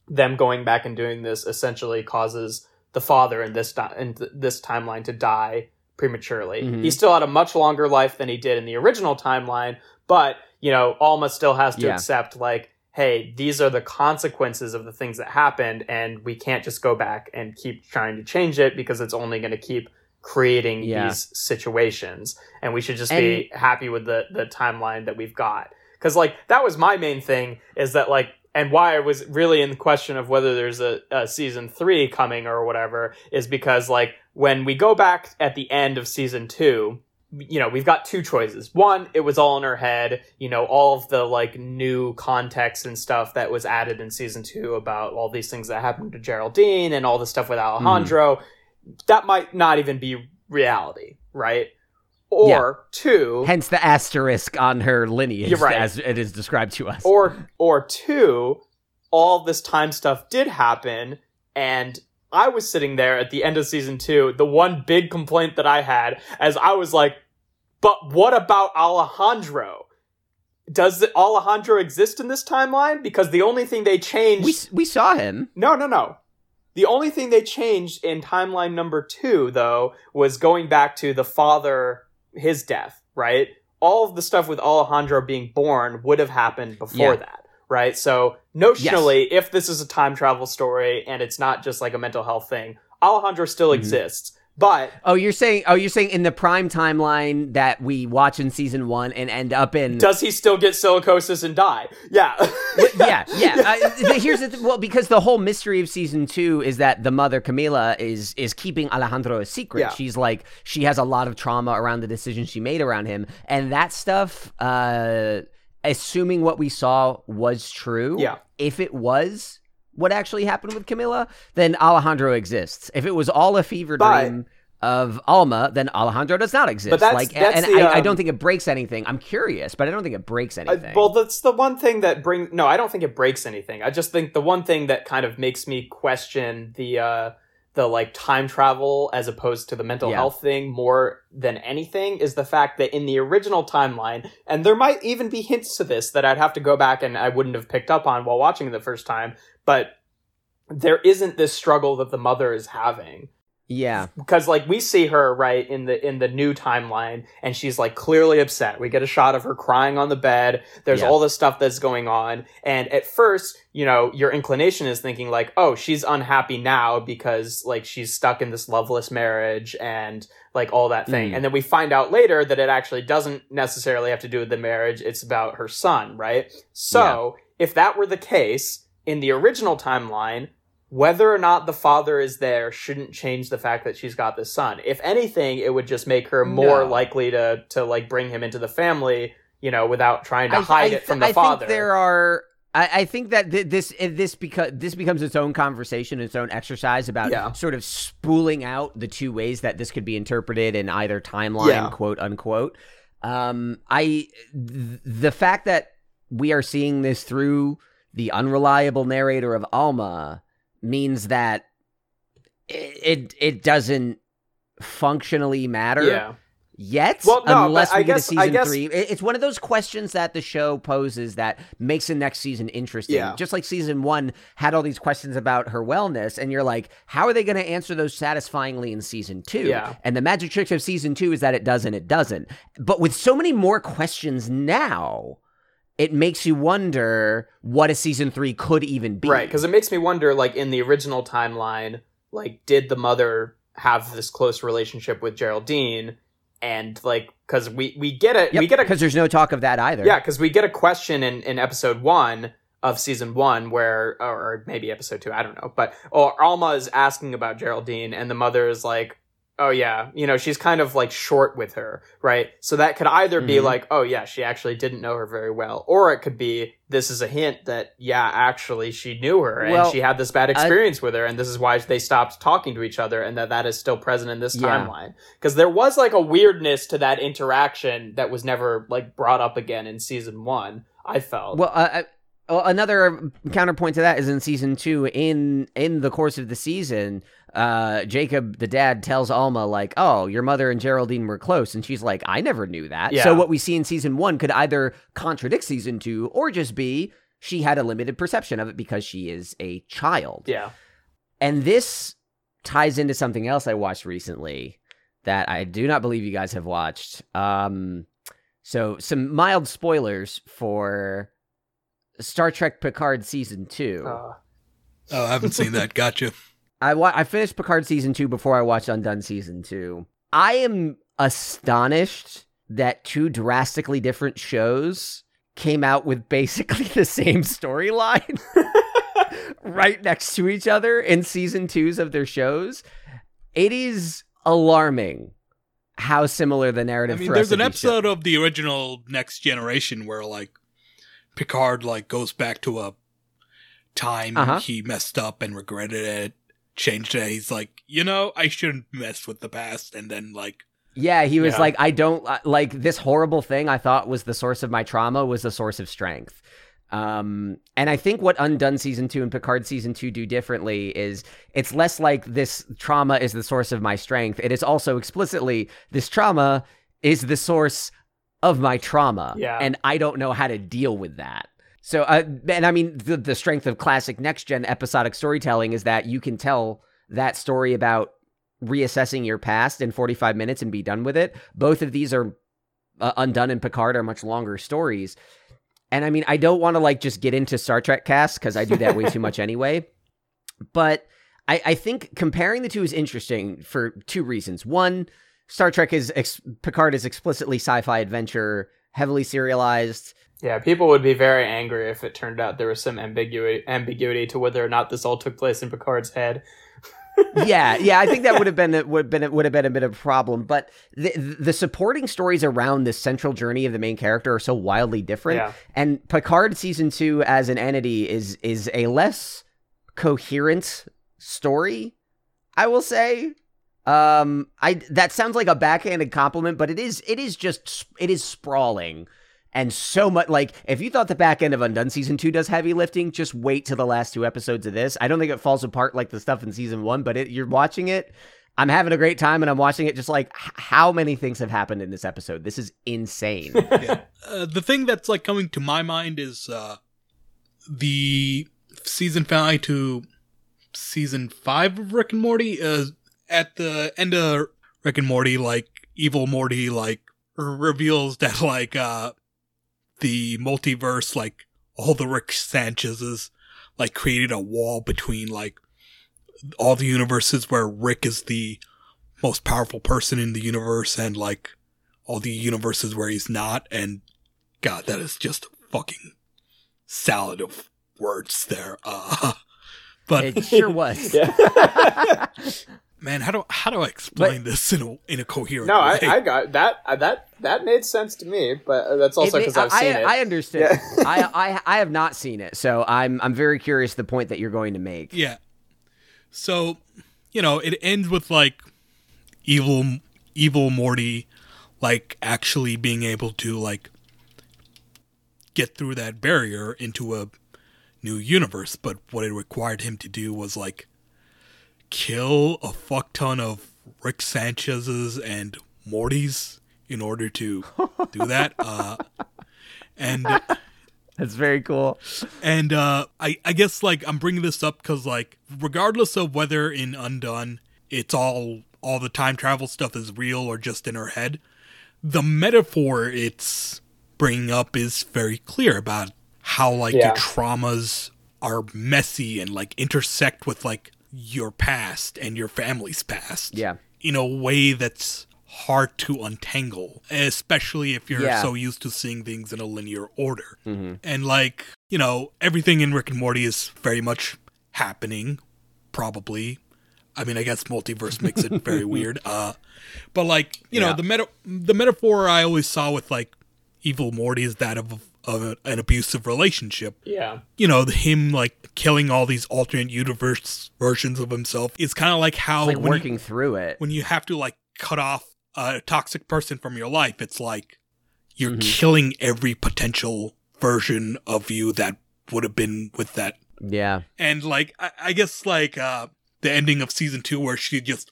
them going back and doing this essentially causes the father in this timeline to die prematurely. Mm-hmm. He still had a much longer life than he did in the original timeline, but, you know, Alma still has to accept, like, hey, these are the consequences of the things that happened, and we can't just go back and keep trying to change it because it's only going to keep creating these situations, and we should just be happy with the timeline that we've got. Because, like, that was my main thing, is that, like, and why I was really in the question of whether there's a season 3 coming or whatever is because, like, when we go back at the end of season 2, you know, we've got two choices. One, it was all in her head, you know, all of the, like, new context and stuff that was added in season 2 about all these things that happened to Geraldine and all the stuff with Alejandro. That might not even be reality, right? Or two, hence the asterisk on her lineage, you're right, as it is described to us. Or two, all this time stuff did happen, and I was sitting there at the end of season 2, the one big complaint that I had, as I was like, but what about Alejandro? Does Alejandro exist in this timeline? Because the only thing they changed... We saw him. No. The only thing they changed in timeline number 2, though, was going back to the father... his death, right? All of the stuff with Alejandro being born would have happened before that, right? So notionally, if this is a time travel story and it's not just like a mental health thing, Alejandro still exists. But you're saying in the prime timeline that we watch in season 1 and end up in, does he still get silicosis and die? Yeah. Here's the because the whole mystery of season 2 is that the mother Camila is keeping Alejandro a secret. Yeah. She's like, she has a lot of trauma around the decision she made around him, and that stuff. Assuming what we saw was true, if it was what actually happened with Camila, then Alejandro exists. If it was all a fever dream of Alma, then Alejandro does not exist. But I don't think it breaks anything. I'm curious, but I don't think it breaks anything. Well, that's the one thing that brings... No, I don't think it breaks anything. I just think the one thing that kind of makes me question the like time travel as opposed to the mental health thing more than anything is the fact that in the original timeline, and there might even be hints to this that I'd have to go back and I wouldn't have picked up on while watching it the first time, but there isn't this struggle that the mother is having. Yeah. Because, like, we see her, right, in the new timeline, and she's, like, clearly upset. We get a shot of her crying on the bed. There's all this stuff that's going on. And at first, you know, your inclination is thinking, like, oh, she's unhappy now because, like, she's stuck in this loveless marriage and, like, all that thing. And then we find out later that it actually doesn't necessarily have to do with the marriage. It's about her son, right? So, if that were the case, in the original timeline, whether or not the father is there shouldn't change the fact that she's got this son. If anything, it would just make her more likely to like bring him into the family, you know, without trying to hide it from the father. I think there are. I think that this becomes its own conversation, its own exercise about sort of spooling out the two ways that this could be interpreted in either timeline, quote unquote. The fact that we are seeing this through the unreliable narrator of Alma means that it doesn't functionally matter yet, well, no, unless we get a season three. It's one of those questions that the show poses that makes the next season interesting. Yeah. Just like season one had all these questions about her wellness, and you're like, how are they going to answer those satisfyingly in season two? Yeah. And the magic trick of season two is that it does and it doesn't. But with so many more questions now, it makes you wonder what a season three could even be. Right, because it makes me wonder, like, in the original timeline, like, did the mother have this close relationship with Geraldine? And, like, because we get it. Yep, because there's no talk of that either. Yeah, because we get a question in episode one of season one where, or maybe episode two, I don't know. But Alma is asking about Geraldine, and the mother is like, oh, yeah, you know, she's kind of, like, short with her, right? So that could either be like, oh, yeah, she actually didn't know her very well. Or it could be, this is a hint that, yeah, actually she knew her, and she had this bad experience with her, and this is why they stopped talking to each other, and that is still present in this timeline. Because there was, like, a weirdness to that interaction that was never, like, brought up again in season one, I felt. Well, another counterpoint to that is in season two, in the course of the season, Jacob, the dad, tells Alma, like, oh, your mother and Geraldine were close. And she's like, I never knew that. Yeah. So what we see in season one could either contradict season two or just be she had a limited perception of it because she is a child. Yeah. And this ties into something else I watched recently that I do not believe you guys have watched. So some mild spoilers for Star Trek Picard season two. Oh, I haven't seen that. Gotcha. I finished Picard season two before I watched Undone season two. I am astonished that two drastically different shows came out with basically the same storyline right next to each other in season twos of their shows. It is alarming how similar the narrative. I mean, there's an episode of the original Next Generation where, like, Picard, like, goes back to a time he messed up and regretted it. Changed it. He's like, you know, I shouldn't mess with the past. And then, like, yeah, he was like, I don't like this horrible thing I thought was the source of my trauma was the source of strength. And I think what Undone season two and Picard season two do differently is it's less like this trauma is the source of my strength. It is also explicitly this trauma is the source of my trauma. Yeah. And I don't know how to deal with that. So, and I mean, the strength of classic next-gen episodic storytelling is that you can tell that story about reassessing your past in 45 minutes and be done with it. Both of these are, Undone and Picard, are much longer stories. And I mean, I don't want to, like, just get into Star Trek casts because I do that way too much anyway. But I think comparing the two is interesting for two reasons. One, Star Trek is, Picard is explicitly sci-fi adventure, heavily serialized. Yeah, people would be very angry if it turned out there was some ambiguity to whether or not this all took place in Picard's head. Yeah, I think that would have been a bit of a problem. But the supporting stories around the central journey of the main character are so wildly different. Yeah. And Picard season two as an entity is a less coherent story, I will say. That sounds like a backhanded compliment, but it is sprawling. And so much, like, if you thought the back end of Undone Season 2 does heavy lifting, just wait till the last two episodes of this. I don't think it falls apart like the stuff in Season 1, but you're watching it. I'm having a great time, and I'm watching it just like, how many things have happened in this episode? This is insane. Yeah. The thing that's, like, coming to my mind is the season finale to Season 5 of Rick and Morty. At the end of Rick and Morty, like, evil Morty, like, reveals that, like, the multiverse, like, all the Rick Sanchez's, like, created a wall between, like, all the universes where Rick is the most powerful person in the universe and, like, all the universes where he's not. And, God, that is just a fucking salad of words there. But it sure was. Man, how do I explain this in a coherent way? No, I got that. That made sense to me, but that's also because I've seen it. I understand. Yeah. I have not seen it, so I'm very curious the point that you're going to make. Yeah. So, you know, it ends with, like, evil Morty, like, actually being able to, like, get through that barrier into a new universe. But what it required him to do was, like, kill a fuck ton of Rick Sanchez's and Morty's in order to do that. And that's very cool. And I guess like I'm bringing this up because like regardless of whether in Undone it's all the time travel stuff is real or just in her head, the metaphor it's bringing up is very clear about how like your traumas are messy and like intersect with like your past and your family's past in a way that's hard to untangle, especially if you're so used to seeing things in a linear order. Mm-hmm. And like, you know, everything in Rick and Morty is very much happening, probably. I mean, I guess multiverse makes it very weird. But like, you know, the metaphor I always saw with like evil Morty is that of an abusive relationship. Yeah. You know, him like killing all these alternate universe versions of himself is kind of like how it's like working through it. When you have to like cut off a toxic person from your life, it's like you're killing every potential version of you that would have been with that. Yeah. And like, I guess like the ending of season 2 where she just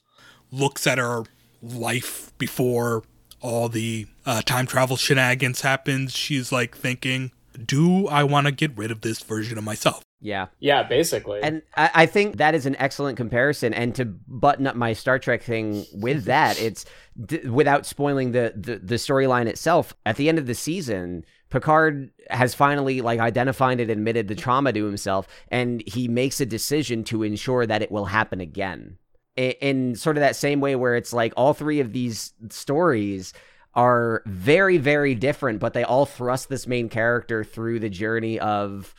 looks at her life before all the time travel shenanigans happens, she's like thinking, do I want to get rid of this version of myself? Yeah. Yeah, basically. And I think that is an excellent comparison. And to button up my Star Trek thing with that, it's without spoiling the storyline itself, at the end of the season, Picard has finally like identified and admitted the trauma to himself, and he makes a decision to ensure that it will happen again. In sort of that same way where it's like all three of these stories are very, very different, but they all thrust this main character through the journey of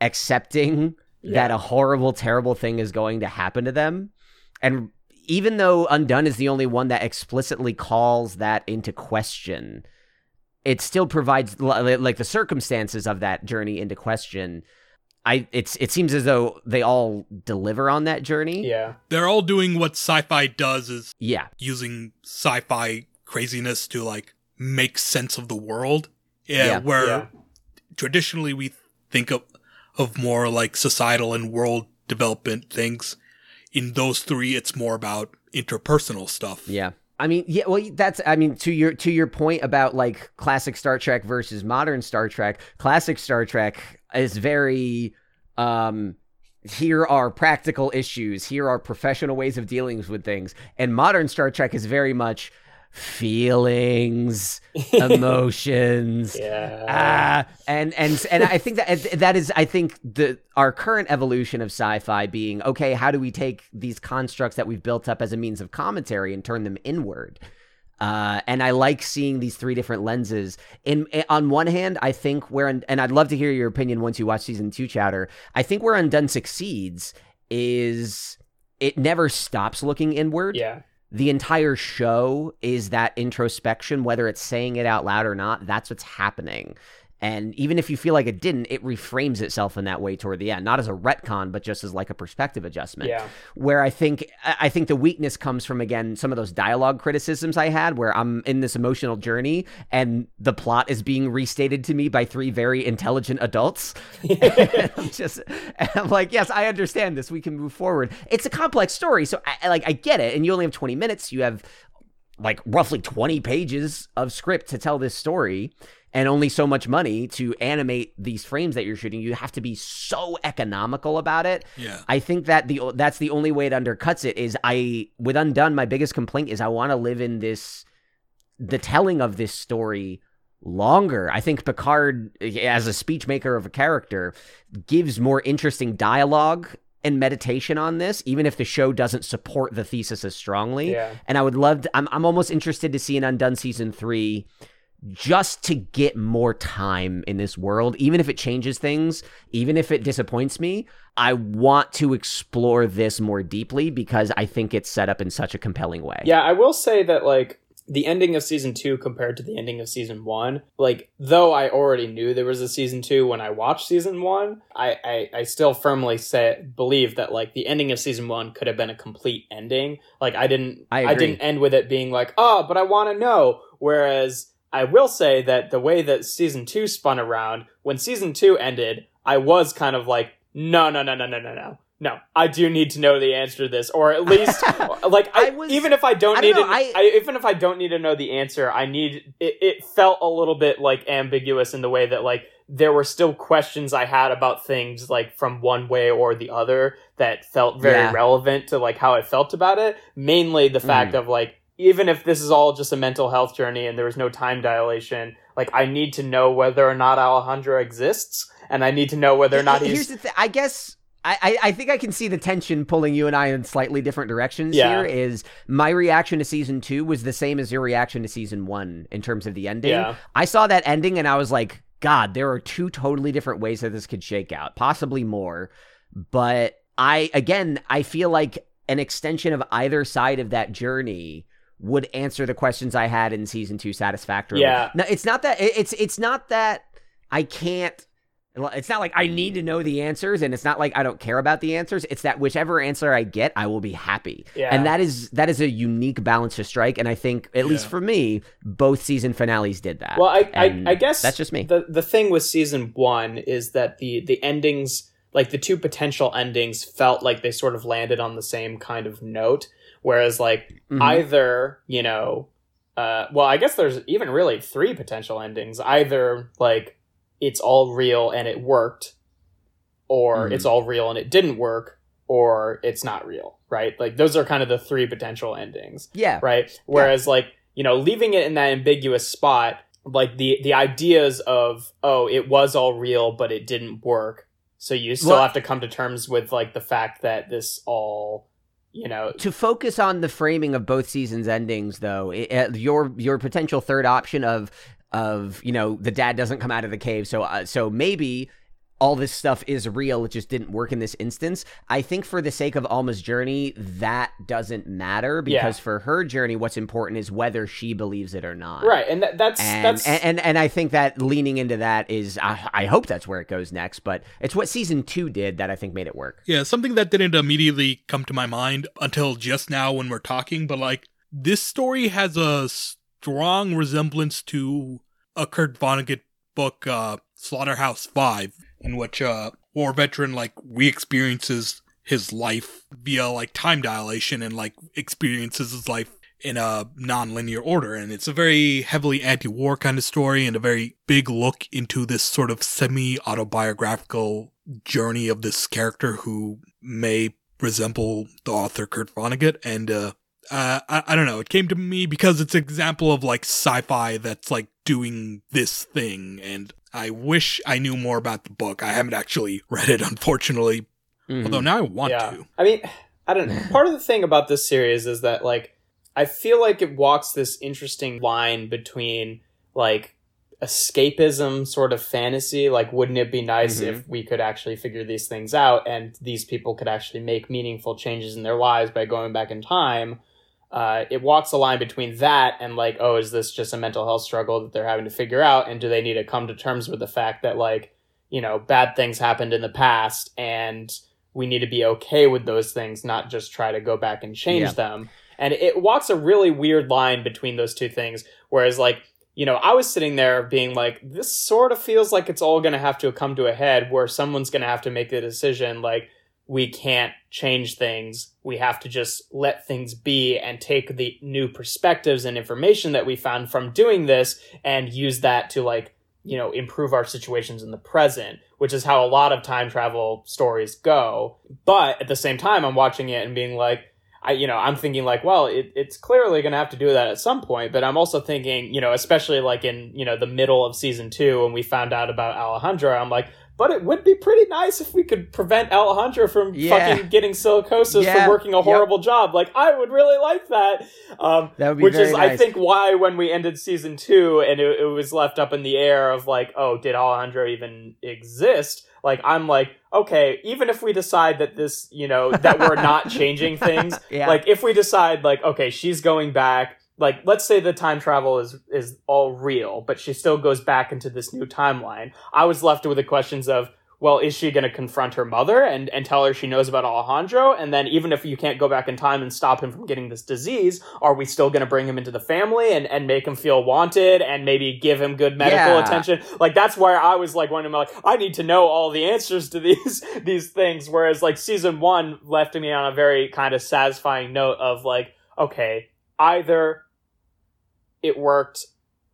accepting that a horrible, terrible thing is going to happen to them. And even though Undone is the only one that explicitly calls that into question, it still provides like the circumstances of that journey into question. It seems as though they all deliver on that journey. Yeah. They're all doing what sci-fi does, is using sci-fi craziness to like make sense of the world. Where traditionally we think of more like societal and world development things. In those three, it's more about interpersonal stuff. Yeah. I mean, yeah, well, that's, I mean, to your point about like classic Star Trek versus modern Star Trek, classic Star Trek is very, here are practical issues, here are professional ways of dealing with things. And modern Star Trek is very much feelings, emotions. And I think that is, I think our current evolution of sci-fi being, okay, how do we take these constructs that we've built up as a means of commentary and turn them inward? And I like seeing these three different lenses. On one hand, I think and I'd love to hear your opinion once you watch season 2, Chowder, I think where Undone succeeds is it never stops looking inward. Yeah. The entire show is that introspection, whether it's saying it out loud or not, that's what's happening. And even if you feel like it didn't, it reframes itself in that way toward the end, not as a retcon, but just as like a perspective adjustment. Yeah. Where I think the weakness comes from, again, some of those dialogue criticisms I had where I'm in this emotional journey and the plot is being restated to me by three very intelligent adults. I'm like, yes, I understand this. We can move forward. It's a complex story. So I get it. And you only have 20 minutes. You have like roughly 20 pages of script to tell this story. And only so much money to animate these frames that you're shooting. You have to be so economical about it. Yeah. I think that that's the only way it undercuts it is with Undone, my biggest complaint is I want to live in the telling of this story longer. I think Picard, as a speechmaker of a character, gives more interesting dialogue and meditation on this, even if the show doesn't support the thesis as strongly. Yeah. And I would love to, I'm almost interested to see an Undone season 3 just to get more time in this world, even if it changes things, even if it disappoints me. I want to explore this more deeply because I think it's set up in such a compelling way. Yeah, I will say that, like, the ending of season 2 compared to the ending of season 1, like, though I already knew there was a season 2 when I watched season 1, I still firmly believe that, like, the ending of season 1 could have been a complete ending. Like, I didn't end with it being like, oh, but I want to know. Whereas I will say that the way that season 2 spun around, when season 2 ended, I was kind of like, no. No, I do need to know the answer to this, or at least, like, even if I don't need to know the answer, it felt a little bit, like, ambiguous in the way that, like, there were still questions I had about things, like, from one way or the other that felt very relevant to, like, how I felt about it. Mainly the fact of, like, even if this is all just a mental health journey and there was no time dilation, like, I need to know whether or not Alejandro exists, and I need to know whether or not he's... Here's the thing, I guess... I think I can see the tension pulling you and I in slightly different directions here, is my reaction to season 2 was the same as your reaction to season 1 in terms of the ending. Yeah. I saw that ending and I was like, God, there are two totally different ways that this could shake out, possibly more. But I feel like an extension of either side of that journey would answer the questions I had in season 2 satisfactorily. Yeah. No, it's not like I need to know the answers, and it's not like I don't care about the answers. It's that whichever answer I get, I will be happy. Yeah. And that is a unique balance to strike, and I think, at least for me, both season finales did that. Well, I guess that's just me. The thing with season 1 is that the endings, like the two potential endings, felt like they sort of landed on the same kind of note, whereas like either, you know, well, I guess there's even really three potential endings. Either like it's all real and it worked, or it's all real and it didn't work, or it's not real, right? Like, those are kind of the three potential endings. Yeah. Right? Whereas, like, you know, leaving it in that ambiguous spot, like, the ideas of, oh, it was all real, but it didn't work, so you still have to come to terms with, like, the fact that this all... You know, to focus on the framing of both seasons' endings, though, your potential third option of, you know, the dad doesn't come out of the cave, so maybe all this stuff is real, it just didn't work in this instance. I think for the sake of Alma's journey, that doesn't matter, because for her journey, what's important is whether she believes it or not. Right, and that's and I think that leaning into that is, I hope that's where it goes next, but it's what season 2 did that I think made it work. Yeah, something that didn't immediately come to my mind until just now when we're talking, but like, this story has a strong resemblance to a Kurt Vonnegut book, Slaughterhouse Five, in which a war veteran like re-experiences his life via like time dilation and like experiences his life in a non-linear order. And it's a very heavily anti-war kind of story and a very big look into this sort of semi-autobiographical journey of this character who may resemble the author Kurt Vonnegut. And I don't know, it came to me because it's an example of like sci-fi that's like doing this thing, and I wish I knew more about the book. I haven't actually read it, unfortunately, although now I want to. I mean, I don't know. Part of the thing about this series is that, like, I feel like it walks this interesting line between, like, escapism sort of fantasy, like, wouldn't it be nice if we could actually figure these things out and these people could actually make meaningful changes in their lives by going back in time. It walks a line between that and, like, oh, is this just a mental health struggle that they're having to figure out, and do they need to come to terms with the fact that, like, you know, bad things happened in the past and we need to be okay with those things, not just try to go back and change them. And it walks a really weird line between those two things, whereas, like, you know, I was sitting there being like, this sort of feels like it's all going to have to come to a head where someone's going to have to make the decision, like, we can't change things. We have to just let things be and take the new perspectives and information that we found from doing this and use that to, like, you know, improve our situations in the present, which is how a lot of time travel stories go. But at the same time, I'm watching it and being like, I'm thinking like, well, it's clearly going to have to do that at some point. But I'm also thinking, you know, especially like in, you know, the middle of season 2, when we found out about Alejandro, I'm like, but it would be pretty nice if we could prevent Alejandro from fucking getting silicosis from working a horrible job. Like, I would really like that. That would be nice. I think why when we ended season 2 and it was left up in the air of like, oh, did Alejandro even exist? Like, I'm like, okay, even if we decide that this, you know, that we're not changing things, like if we decide like, okay, she's going back. Like, let's say the time travel is all real, but she still goes back into this new timeline. I was left with the questions of, well, is she going to confront her mother and tell her she knows about Alejandro? And then even if you can't go back in time and stop him from getting this disease, are we still going to bring him into the family and make him feel wanted and maybe give him good medical attention? Like, that's where I was like, wondering, like, I need to know all the answers to these things. Whereas like season one left me on a very kind of satisfying note of like, okay, either it worked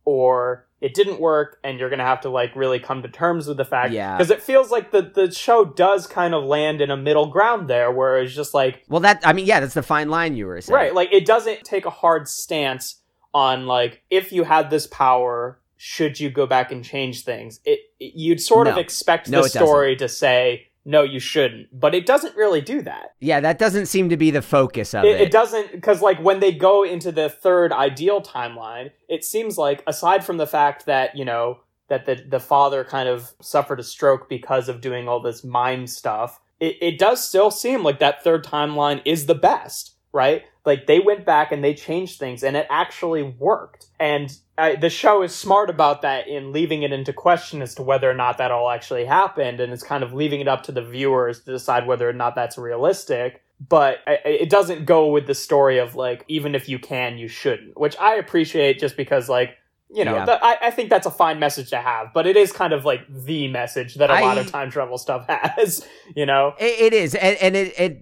or it didn't work, and you're going to have to, like, really come to terms with the fact. Yeah. Because it feels like the show does kind of land in a middle ground there, where it's just like... Well, that's the fine line you were saying. Right, like, it doesn't take a hard stance on, like, if you had this power, should you go back and change things? You'd sort of expect the story to say... No, you shouldn't. But it doesn't really do that. Yeah, that doesn't seem to be the focus of it. It doesn't, because like when they go into the third ideal timeline, it seems like, aside from the fact that, you know, that the father kind of suffered a stroke because of doing all this mime stuff, it does still seem like that third timeline is the best, right? Like they went back and they changed things and it actually worked. And the show is smart about that in leaving it into question as to whether or not that all actually happened. And it's kind of leaving it up to the viewers to decide whether or not that's realistic. But it doesn't go with the story of like, even if you can, you shouldn't, which I appreciate just because like, you know, I think that's a fine message to have, but it is kind of like the message that a lot of time travel stuff has, you know? It is, and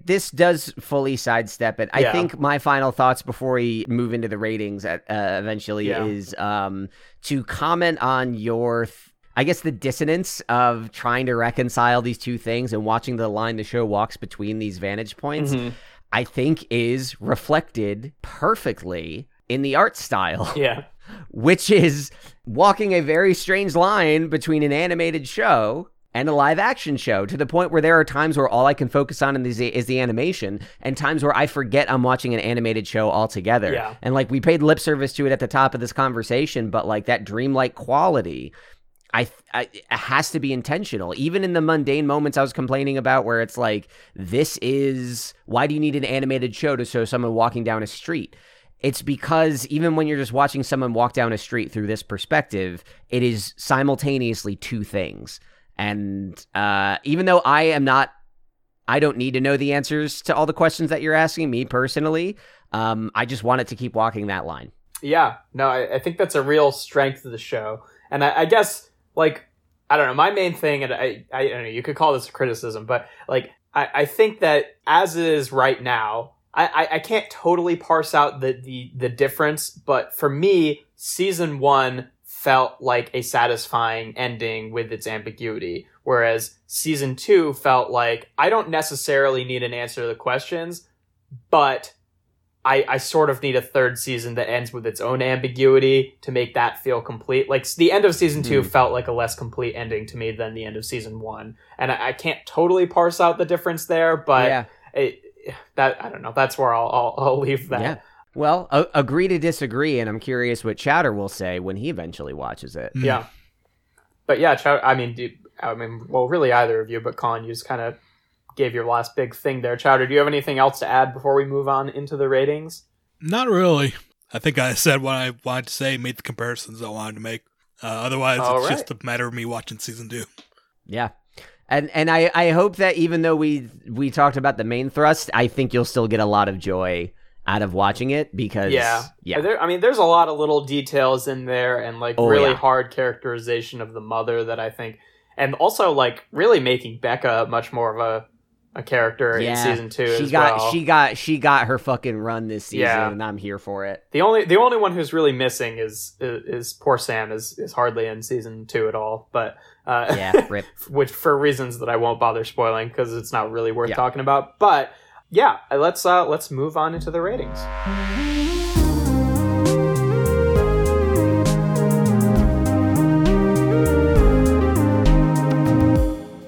this does fully sidestep it. I think my final thoughts before we move into the ratings eventually is to comment on your... I guess the dissonance of trying to reconcile these two things and watching the line the show walks between these vantage points, mm-hmm. I think is reflected perfectly in the art style. Yeah. Which is walking a very strange line between an animated show and a live action show, to the point where there are times where all I can focus on is the animation, and times where I forget I'm watching an animated show altogether. Yeah. And like we paid lip service to it at the top of this conversation, but like that dreamlike quality, it has to be intentional. Even in the mundane moments I was complaining about where it's like, why do you need an animated show to show someone walking down a street? It's because even when you're just watching someone walk down a street through this perspective, it is simultaneously two things. And even though I don't need to know the answers to all the questions that you're asking me personally, I just want it to keep walking that line. Yeah, no, I think that's a real strength of the show. And I guess, like, I don't know, my main thing, and I don't know, you could call this a criticism, but like, I think that as it is right now, I can't totally parse out the difference, but for me, season one felt like a satisfying ending with its ambiguity, whereas season two felt like I don't necessarily need an answer to the questions, but I sort of need a third season that ends with its own ambiguity to make that feel complete. Like the end of season two felt like a less complete ending to me than the end of season one. And I can't totally parse out the difference there, but I don't know. That's where I'll leave that. Yeah. Well, agree to disagree, and I'm curious what Chowder will say when he eventually watches it. Yeah, but yeah, Chowder. I mean, really, either of you, but Colin, you just kind of gave your last big thing there. Chowder, do you have anything else to add before we move on into the ratings? Not really. I think I said what I wanted to say, made the comparisons I wanted to make. Otherwise, Just a matter of me watching season two. Yeah. And I hope that even though we talked about the main thrust, I think you'll still get a lot of joy out of watching it because... Yeah. There's a lot of little details in there and like hard characterization of the mother that I think... And also like really making Becca much more of a character in season two She got her fucking run this season and I'm here for it. The only one who's really missing is poor Sam is hardly in season two at all, but... rip. Which for reasons that I won't bother spoiling because it's not really worth talking about. But yeah, let's move on into the ratings.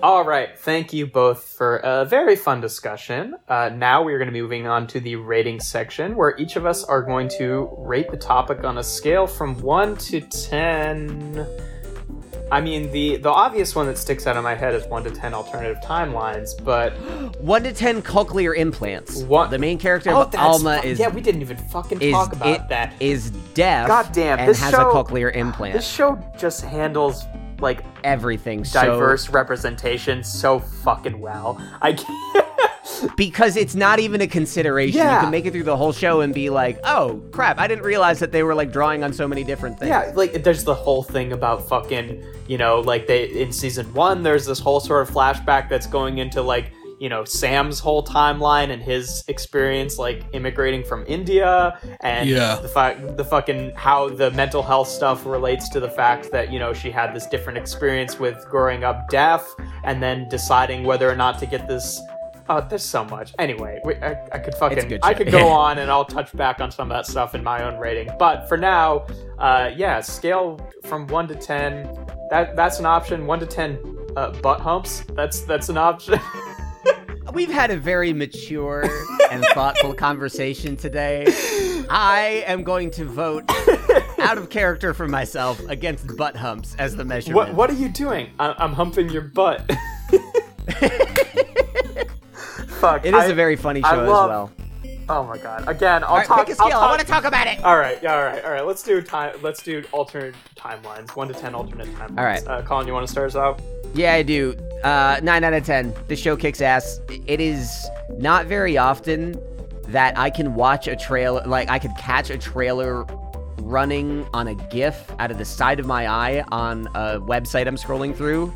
All right, thank you both for a very fun discussion. Now we're going to be moving on to the rating section, where each of us are going to rate the topic on a scale from 1 to 10. I mean, the obvious one that sticks out in my head is 1 to 10 alternative timelines, but... 1 to 10 cochlear implants. What? The main character of Alma is... Yeah, we didn't even talk about that. Is deaf. God damn, and has a cochlear implant. This show just handles like everything, diverse representation so fucking well. I can't. Because it's not even a consideration. Yeah. You can make it through the whole show and be like, oh crap, I didn't realize that they were like drawing on so many different things. Yeah, like there's the whole thing about fucking, you know, like they in season one, there's this whole sort of flashback that's going into like, you know, Sam's whole timeline and his experience like immigrating from India, and the fucking how the mental health stuff relates to the fact that, you know, she had this different experience with growing up deaf and then deciding whether or not to get this. There's so much. Anyway, I could go on, and I'll touch back on some of that stuff in my own rating. But for now, scale from 1 to 10. That's an option. 1 to 10 butt humps. That's an option. We've had a very mature and thoughtful conversation today. I am going to vote out of character for myself against butt humps as the measurement. What are you doing? I'm humping your butt. Fuck. It is a very funny show as well. Oh my god. Again, pick a skill. I want to talk about it. All right. Let's do alternate timelines. 1 to 10 alternate timelines. All right. Colin, you want to start us out? Yeah, I do. 9 out of 10. This show kicks ass. It is not very often that I can watch a trailer, like I could catch a trailer running on a GIF out of the side of my eye on a website I'm scrolling through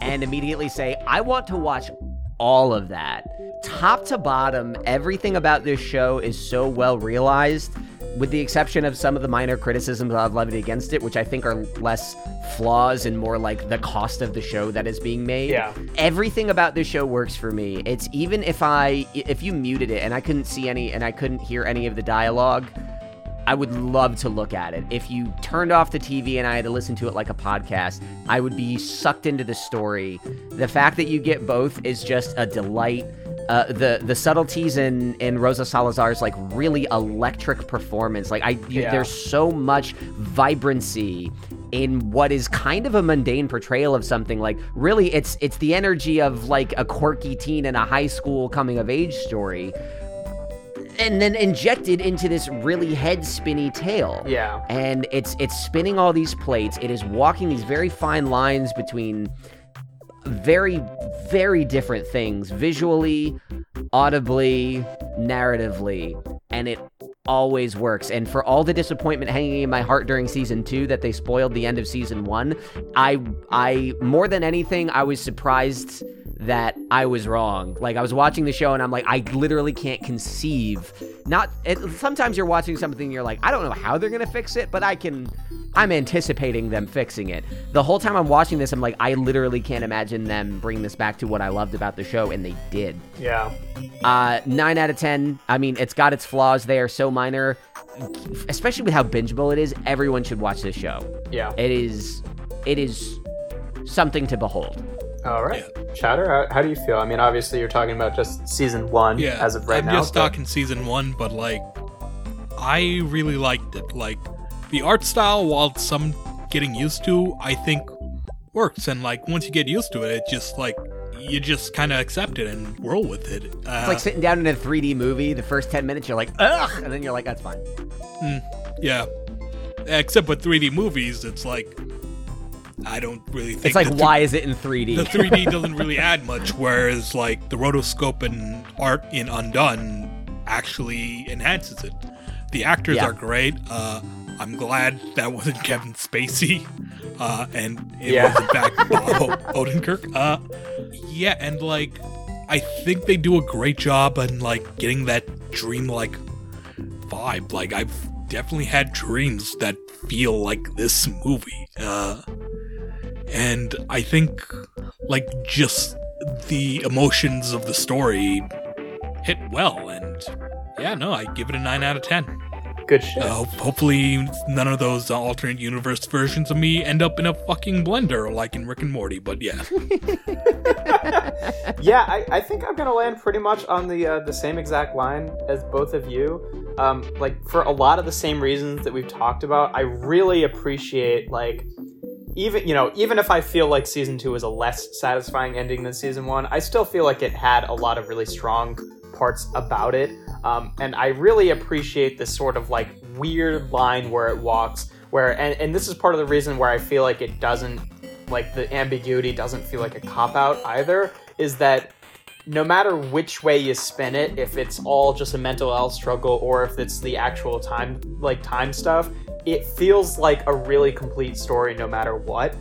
and immediately say, I want to watch all of that. Top to bottom, everything about this show is so well realized, with the exception of some of the minor criticisms I've levied against it, which I think are less flaws and more like the cost of the show that is being made. Yeah. Everything about this show works for me. It's even if you muted it and I couldn't see any and I couldn't hear any of the dialogue, I would love to look at it. If you turned off the TV and I had to listen to it like a podcast, I would be sucked into the story. The fact that you get both is just a delight. The subtleties in Rosa Salazar's like really electric performance, there's so much vibrancy in what is kind of a mundane portrayal of something. Like really, it's the energy of like a quirky teen in a high school coming of age story, and then injected into this really head-spinny tale. Yeah. And it's spinning all these plates. It is walking these very fine lines between very, very different things, visually, audibly, narratively, and it always works. And for all the disappointment hanging in my heart during season 2 that they spoiled the end of season 1, I more than anything, I was surprised that I was wrong. Like I was watching the show and I'm like, I literally can't conceive. Sometimes you're watching something and you're like, I don't know how they're gonna fix it, but I'm anticipating them fixing it. The whole time I'm watching this, I'm like, I literally can't imagine them bringing this back to what I loved about the show, and they did. Yeah. 9 out of 10. I mean, it's got its flaws. They are so minor, especially with how bingeable it is. Everyone should watch this show. Yeah. It is something to behold. All right. Yeah. Chatter, how do you feel? I mean, obviously you're talking about just season 1 as of right now. I'm just talking season 1, but like I really liked it. Like the art style, while some getting used to, I think works, and like once you get used to it, it just like you just kind of accept it and roll with it. It's like sitting down in a 3D movie. The first 10 minutes you're like, "Ugh," and then you're like, "That's fine." Yeah. Except with 3D movies, it's like I don't really think... It's like, why is it in 3D? The 3D doesn't really add much, whereas, like, the rotoscope and art in Undone actually enhances it. The actors are great. I'm glad that wasn't Kevin Spacey, and it was, in fact, Odenkirk. I think they do a great job in, like, getting that dream-like vibe. Like, I've definitely had dreams that feel like this movie. And I think, like, just the emotions of the story hit well. And, I give it a 9 out of 10. Good shit. Hopefully none of those alternate universe versions of me end up in a fucking blender like in Rick and Morty, but yeah. Yeah, I think I'm going to land pretty much on the same exact line as both of you. Like, for a lot of the same reasons that we've talked about, I really appreciate, like... Even if I feel like season 2 is a less satisfying ending than season 1, I still feel like it had a lot of really strong parts about it. And I really appreciate this sort of like weird line where it walks, and this is part of the reason where I feel like it doesn't like the ambiguity doesn't feel like a cop-out either, is that no matter which way you spin it, if it's all just a mental health struggle or if it's the actual time stuff, it feels like a really complete story no matter what.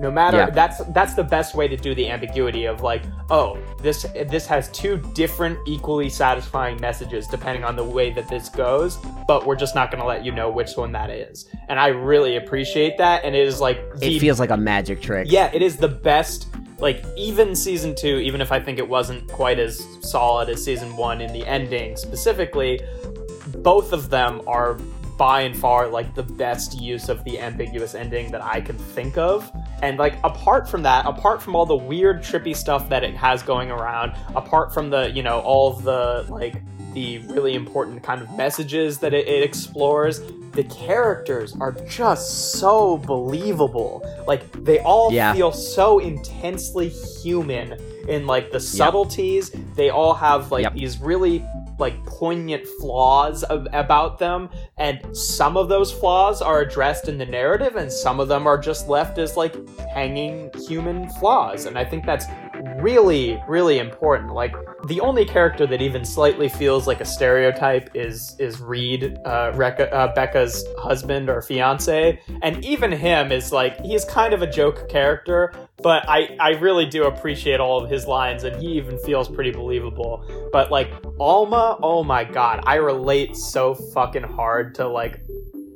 That's the best way to do the ambiguity of like, oh, this has two different equally satisfying messages depending on the way that this goes, but we're just not going to let you know which one that is. And I really appreciate that, and it is like... it feels like a magic trick. Yeah, it is the best... Like, even season 2, even if I think it wasn't quite as solid as season 1 in the ending specifically, both of them are by and far like the best use of the ambiguous ending that I can think of. And like, apart from that, apart from all the weird trippy stuff that it has going around, apart from the, you know, all the like the really important kind of messages that it explores, the characters are just so believable. Like, they all feel so intensely human in like the subtleties. Yep. They all have like these really like poignant flaws about them, and some of those flaws are addressed in the narrative and some of them are just left as like hanging human flaws. And I think that's really, really important. Like, the only character that even slightly feels like a stereotype is Reed, Becca's husband or fiance, and even him is like, he's kind of a joke character, but I really do appreciate all of his lines, and he even feels pretty believable. But like Alma, oh my god, I relate so fucking hard to like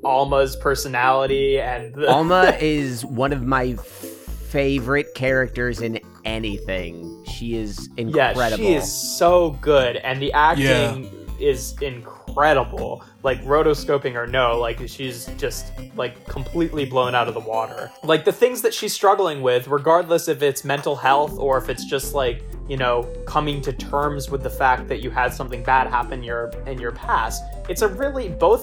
Alma's personality. And Alma is one of my favorite characters in anything. She is incredible. Yeah, she is so good, and the acting is incredible. Like, rotoscoping or no, like, she's just like completely blown out of the water. Like, the things that she's struggling with, regardless if it's mental health or if it's just like, you know, coming to terms with the fact that you had something bad happen in your past, both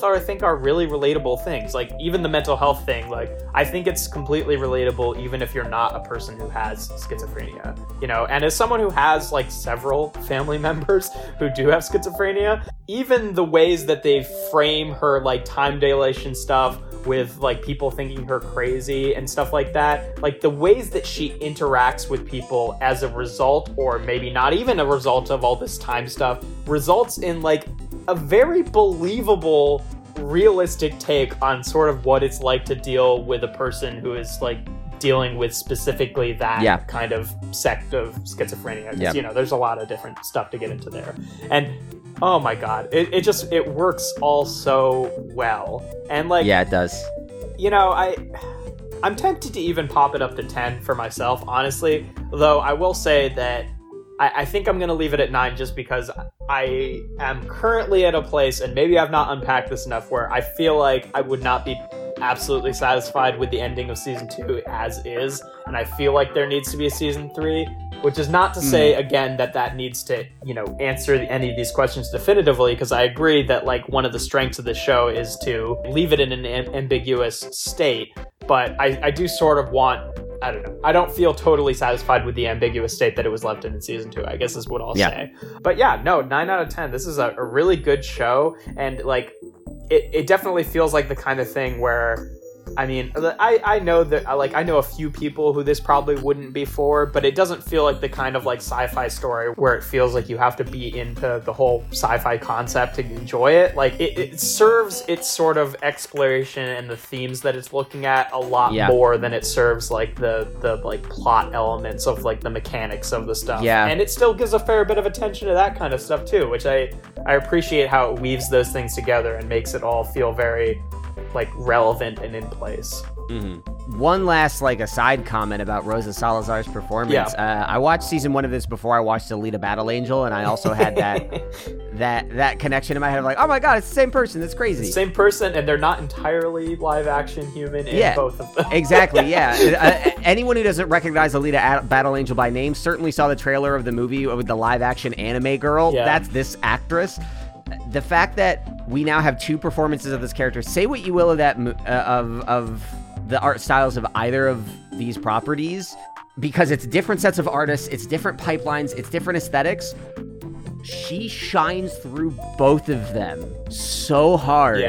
are really relatable things. Like, even the mental health thing, like, I think it's completely relatable even if you're not a person who has schizophrenia, you know. And as someone who has like several family members who do have schizophrenia, even the ways that they frame her like time dilation stuff with like people thinking her crazy and stuff like that, like the ways that she interacts with people as a result, or maybe not even a result of all this time stuff, results in like a very believable, realistic take on sort of what it's like to deal with a person who is like dealing with specifically that kind of sect of schizophrenia. 'Cause, you know, there's a lot of different stuff to get into there. And oh my god, it just works all so well. And like, yeah, it does. You know, I'm tempted to even pop it up to 10 for myself, honestly. Though I will say that I think I'm gonna leave it at 9, just because I am currently at a place, and maybe I've not unpacked this enough, where I feel like I would not be absolutely satisfied with the ending of season 2 as is, and I feel like there needs to be a season 3. Which is not to say, again, that needs to, you know, answer any of these questions definitively, because I agree that, like, one of the strengths of the show is to leave it in an ambiguous state, but I do sort of want, I don't know, I don't feel totally satisfied with the ambiguous state that it was left in season 2, I guess is what I'll say. But yeah, no, 9 out of 10. This is a really good show, and, like, it definitely feels like the kind of thing where... I mean, I know that, like, I know a few people who this probably wouldn't be for, but it doesn't feel like the kind of, like, sci-fi story where it feels like you have to be into the whole sci-fi concept to enjoy it. Like, it serves its sort of exploration and the themes that it's looking at a lot more than it serves, like, the like, plot elements of, like, the mechanics of the stuff. Yeah. And it still gives a fair bit of attention to that kind of stuff, too, which I appreciate how it weaves those things together and makes it all feel very... like relevant and in place. Mm-hmm. One last like aside comment about Rosa Salazar's performance. Yeah. I watched season 1 of this before I watched Alita Battle Angel, and I also had that connection in my head of like, oh my god, it's the same person. That's crazy. It's the same person, and they're not entirely live action human in both of them. Exactly. Yeah. Anyone who doesn't recognize Alita Battle Angel by name certainly saw the trailer of the movie with the live action anime girl. Yeah. That's this actress. The fact that we now have two performances of this character, say what you will of that of the art styles of either of these properties, because it's different sets of artists, it's different pipelines, it's different aesthetics, she shines through both of them so hard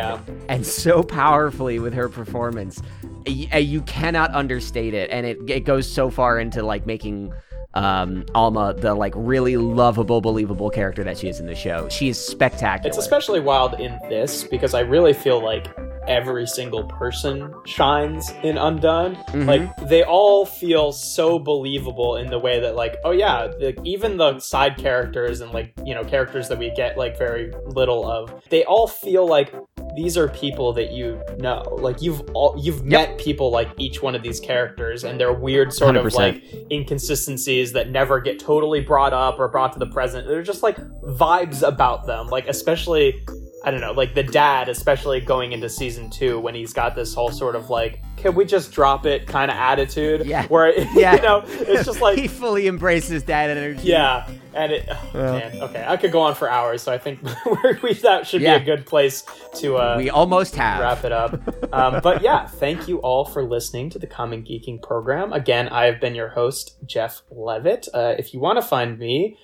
and so powerfully with her performance. You cannot understate it, and it goes so far into like making Alma the like really lovable, believable character that she is in the show. She is spectacular. It's especially wild in this because I really feel like every single person shines in Undone. Mm-hmm. Like they all feel so believable in the way that like, oh yeah, even the side characters and like, you know, characters that we get like very little of, they all feel like these are people that you know. Like you've met people like each one of these characters and their weird sort 100%. Of like inconsistencies that never get totally brought up or brought to the present. There's just like vibes about them, like especially, I don't know, like the dad, especially going into season 2 when he's got this whole sort of like, can we just drop it kind of attitude? Yeah. Where, you know, it's just like... he fully embraces dad energy. Yeah. And it... Oh, man. Okay, I could go on for hours, so I think that should be a good place to... we almost have. Wrap it up. But yeah, thank you all for listening to the Common Geeking program. Again, I have been your host, Jeff Levitt. If you want to find me...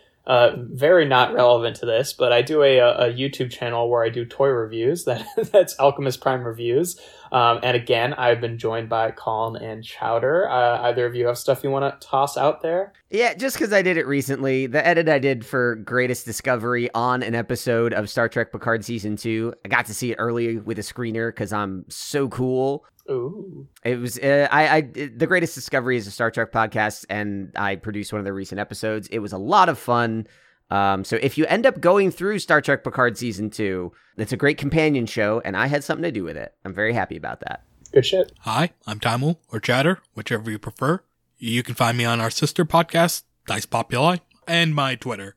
very not relevant to this, but I do a YouTube channel where I do toy reviews. That's Alchemist Prime Reviews. And again, I've been joined by Colin and Chowder. Either of you have stuff you want to toss out there? Yeah, just because I did it recently. The edit I did for Greatest Discovery on an episode of Star Trek Picard Season 2. I got to see it early with a screener because I'm so cool. Ooh. It was The Greatest Discovery is a Star Trek podcast, and I produced one of their recent episodes. It was a lot of fun. So if you end up going through Star Trek Picard Season 2, it's a great companion show, and I had something to do with it. I'm very happy about that. Good shit. Hi, I'm Tamu, or Chatter, whichever you prefer. You can find me on our sister podcast, Dice Populi, and my Twitter,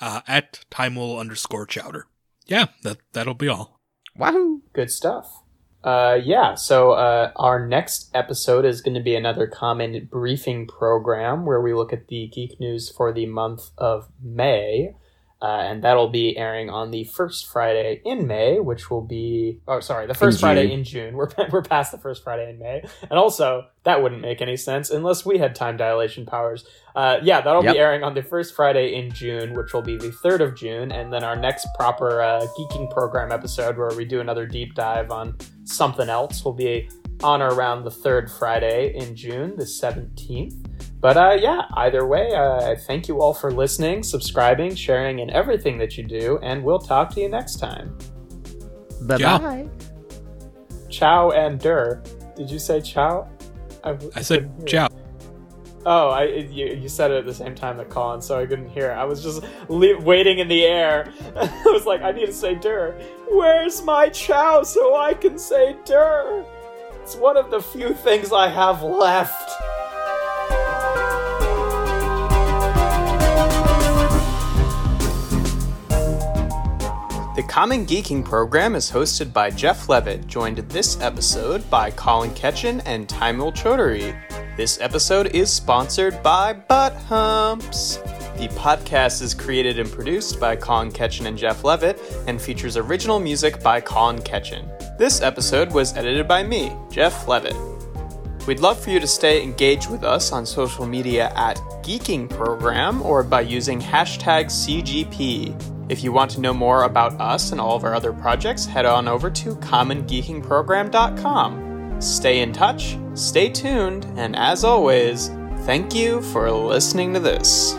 at Tamu_Chowder. Yeah, that'll be all. Wahoo! Good stuff. So our next episode is going to be another Common Briefing program where we look at the geek news for the month of May, and that'll be airing on the first Friday in May, which will be, the first Friday in June. We're past the first Friday in May, and also that wouldn't make any sense unless we had time dilation powers. That'll be airing on the first Friday in June, which will be the 3rd of June, and then our next proper geeking program episode where we do another deep dive on something else will be on or around the 3rd Friday in June, the 17th. But either way, thank you all for listening, subscribing, sharing, and everything that you do, and we'll talk to you next time. Bye-bye. Ciao and dur. Did you say ciao? I said ciao. Oh, you said it at the same time that Colin, so I couldn't hear. I was just waiting in the air. I was like, I need to say dur. Where's my chow so I can say dur? It's one of the few things I have left. The Common Geeking program is hosted by Jeff Levitt, joined this episode by Colin Ketchen and Taimul Choudhury. This episode is sponsored by Butt Humps. The podcast is created and produced by Colin Ketchen and Jeff Levitt and features original music by Colin Ketchen. This episode was edited by me, Jeff Levitt. We'd love for you to stay engaged with us on social media at Geeking Program or by using #CGP. If you want to know more about us and all of our other projects, head on over to commongeekingprogram.com. Stay in touch, stay tuned, and as always, thank you for listening to this.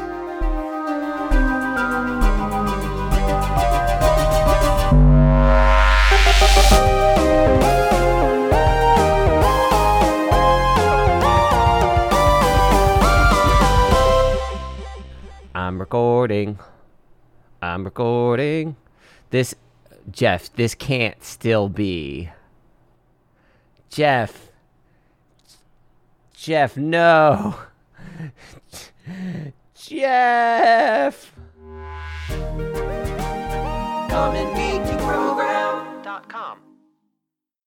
I'm recording. I'm recording. This, Jeff, this can't still be. Jeff. Jeff, no. Jeff.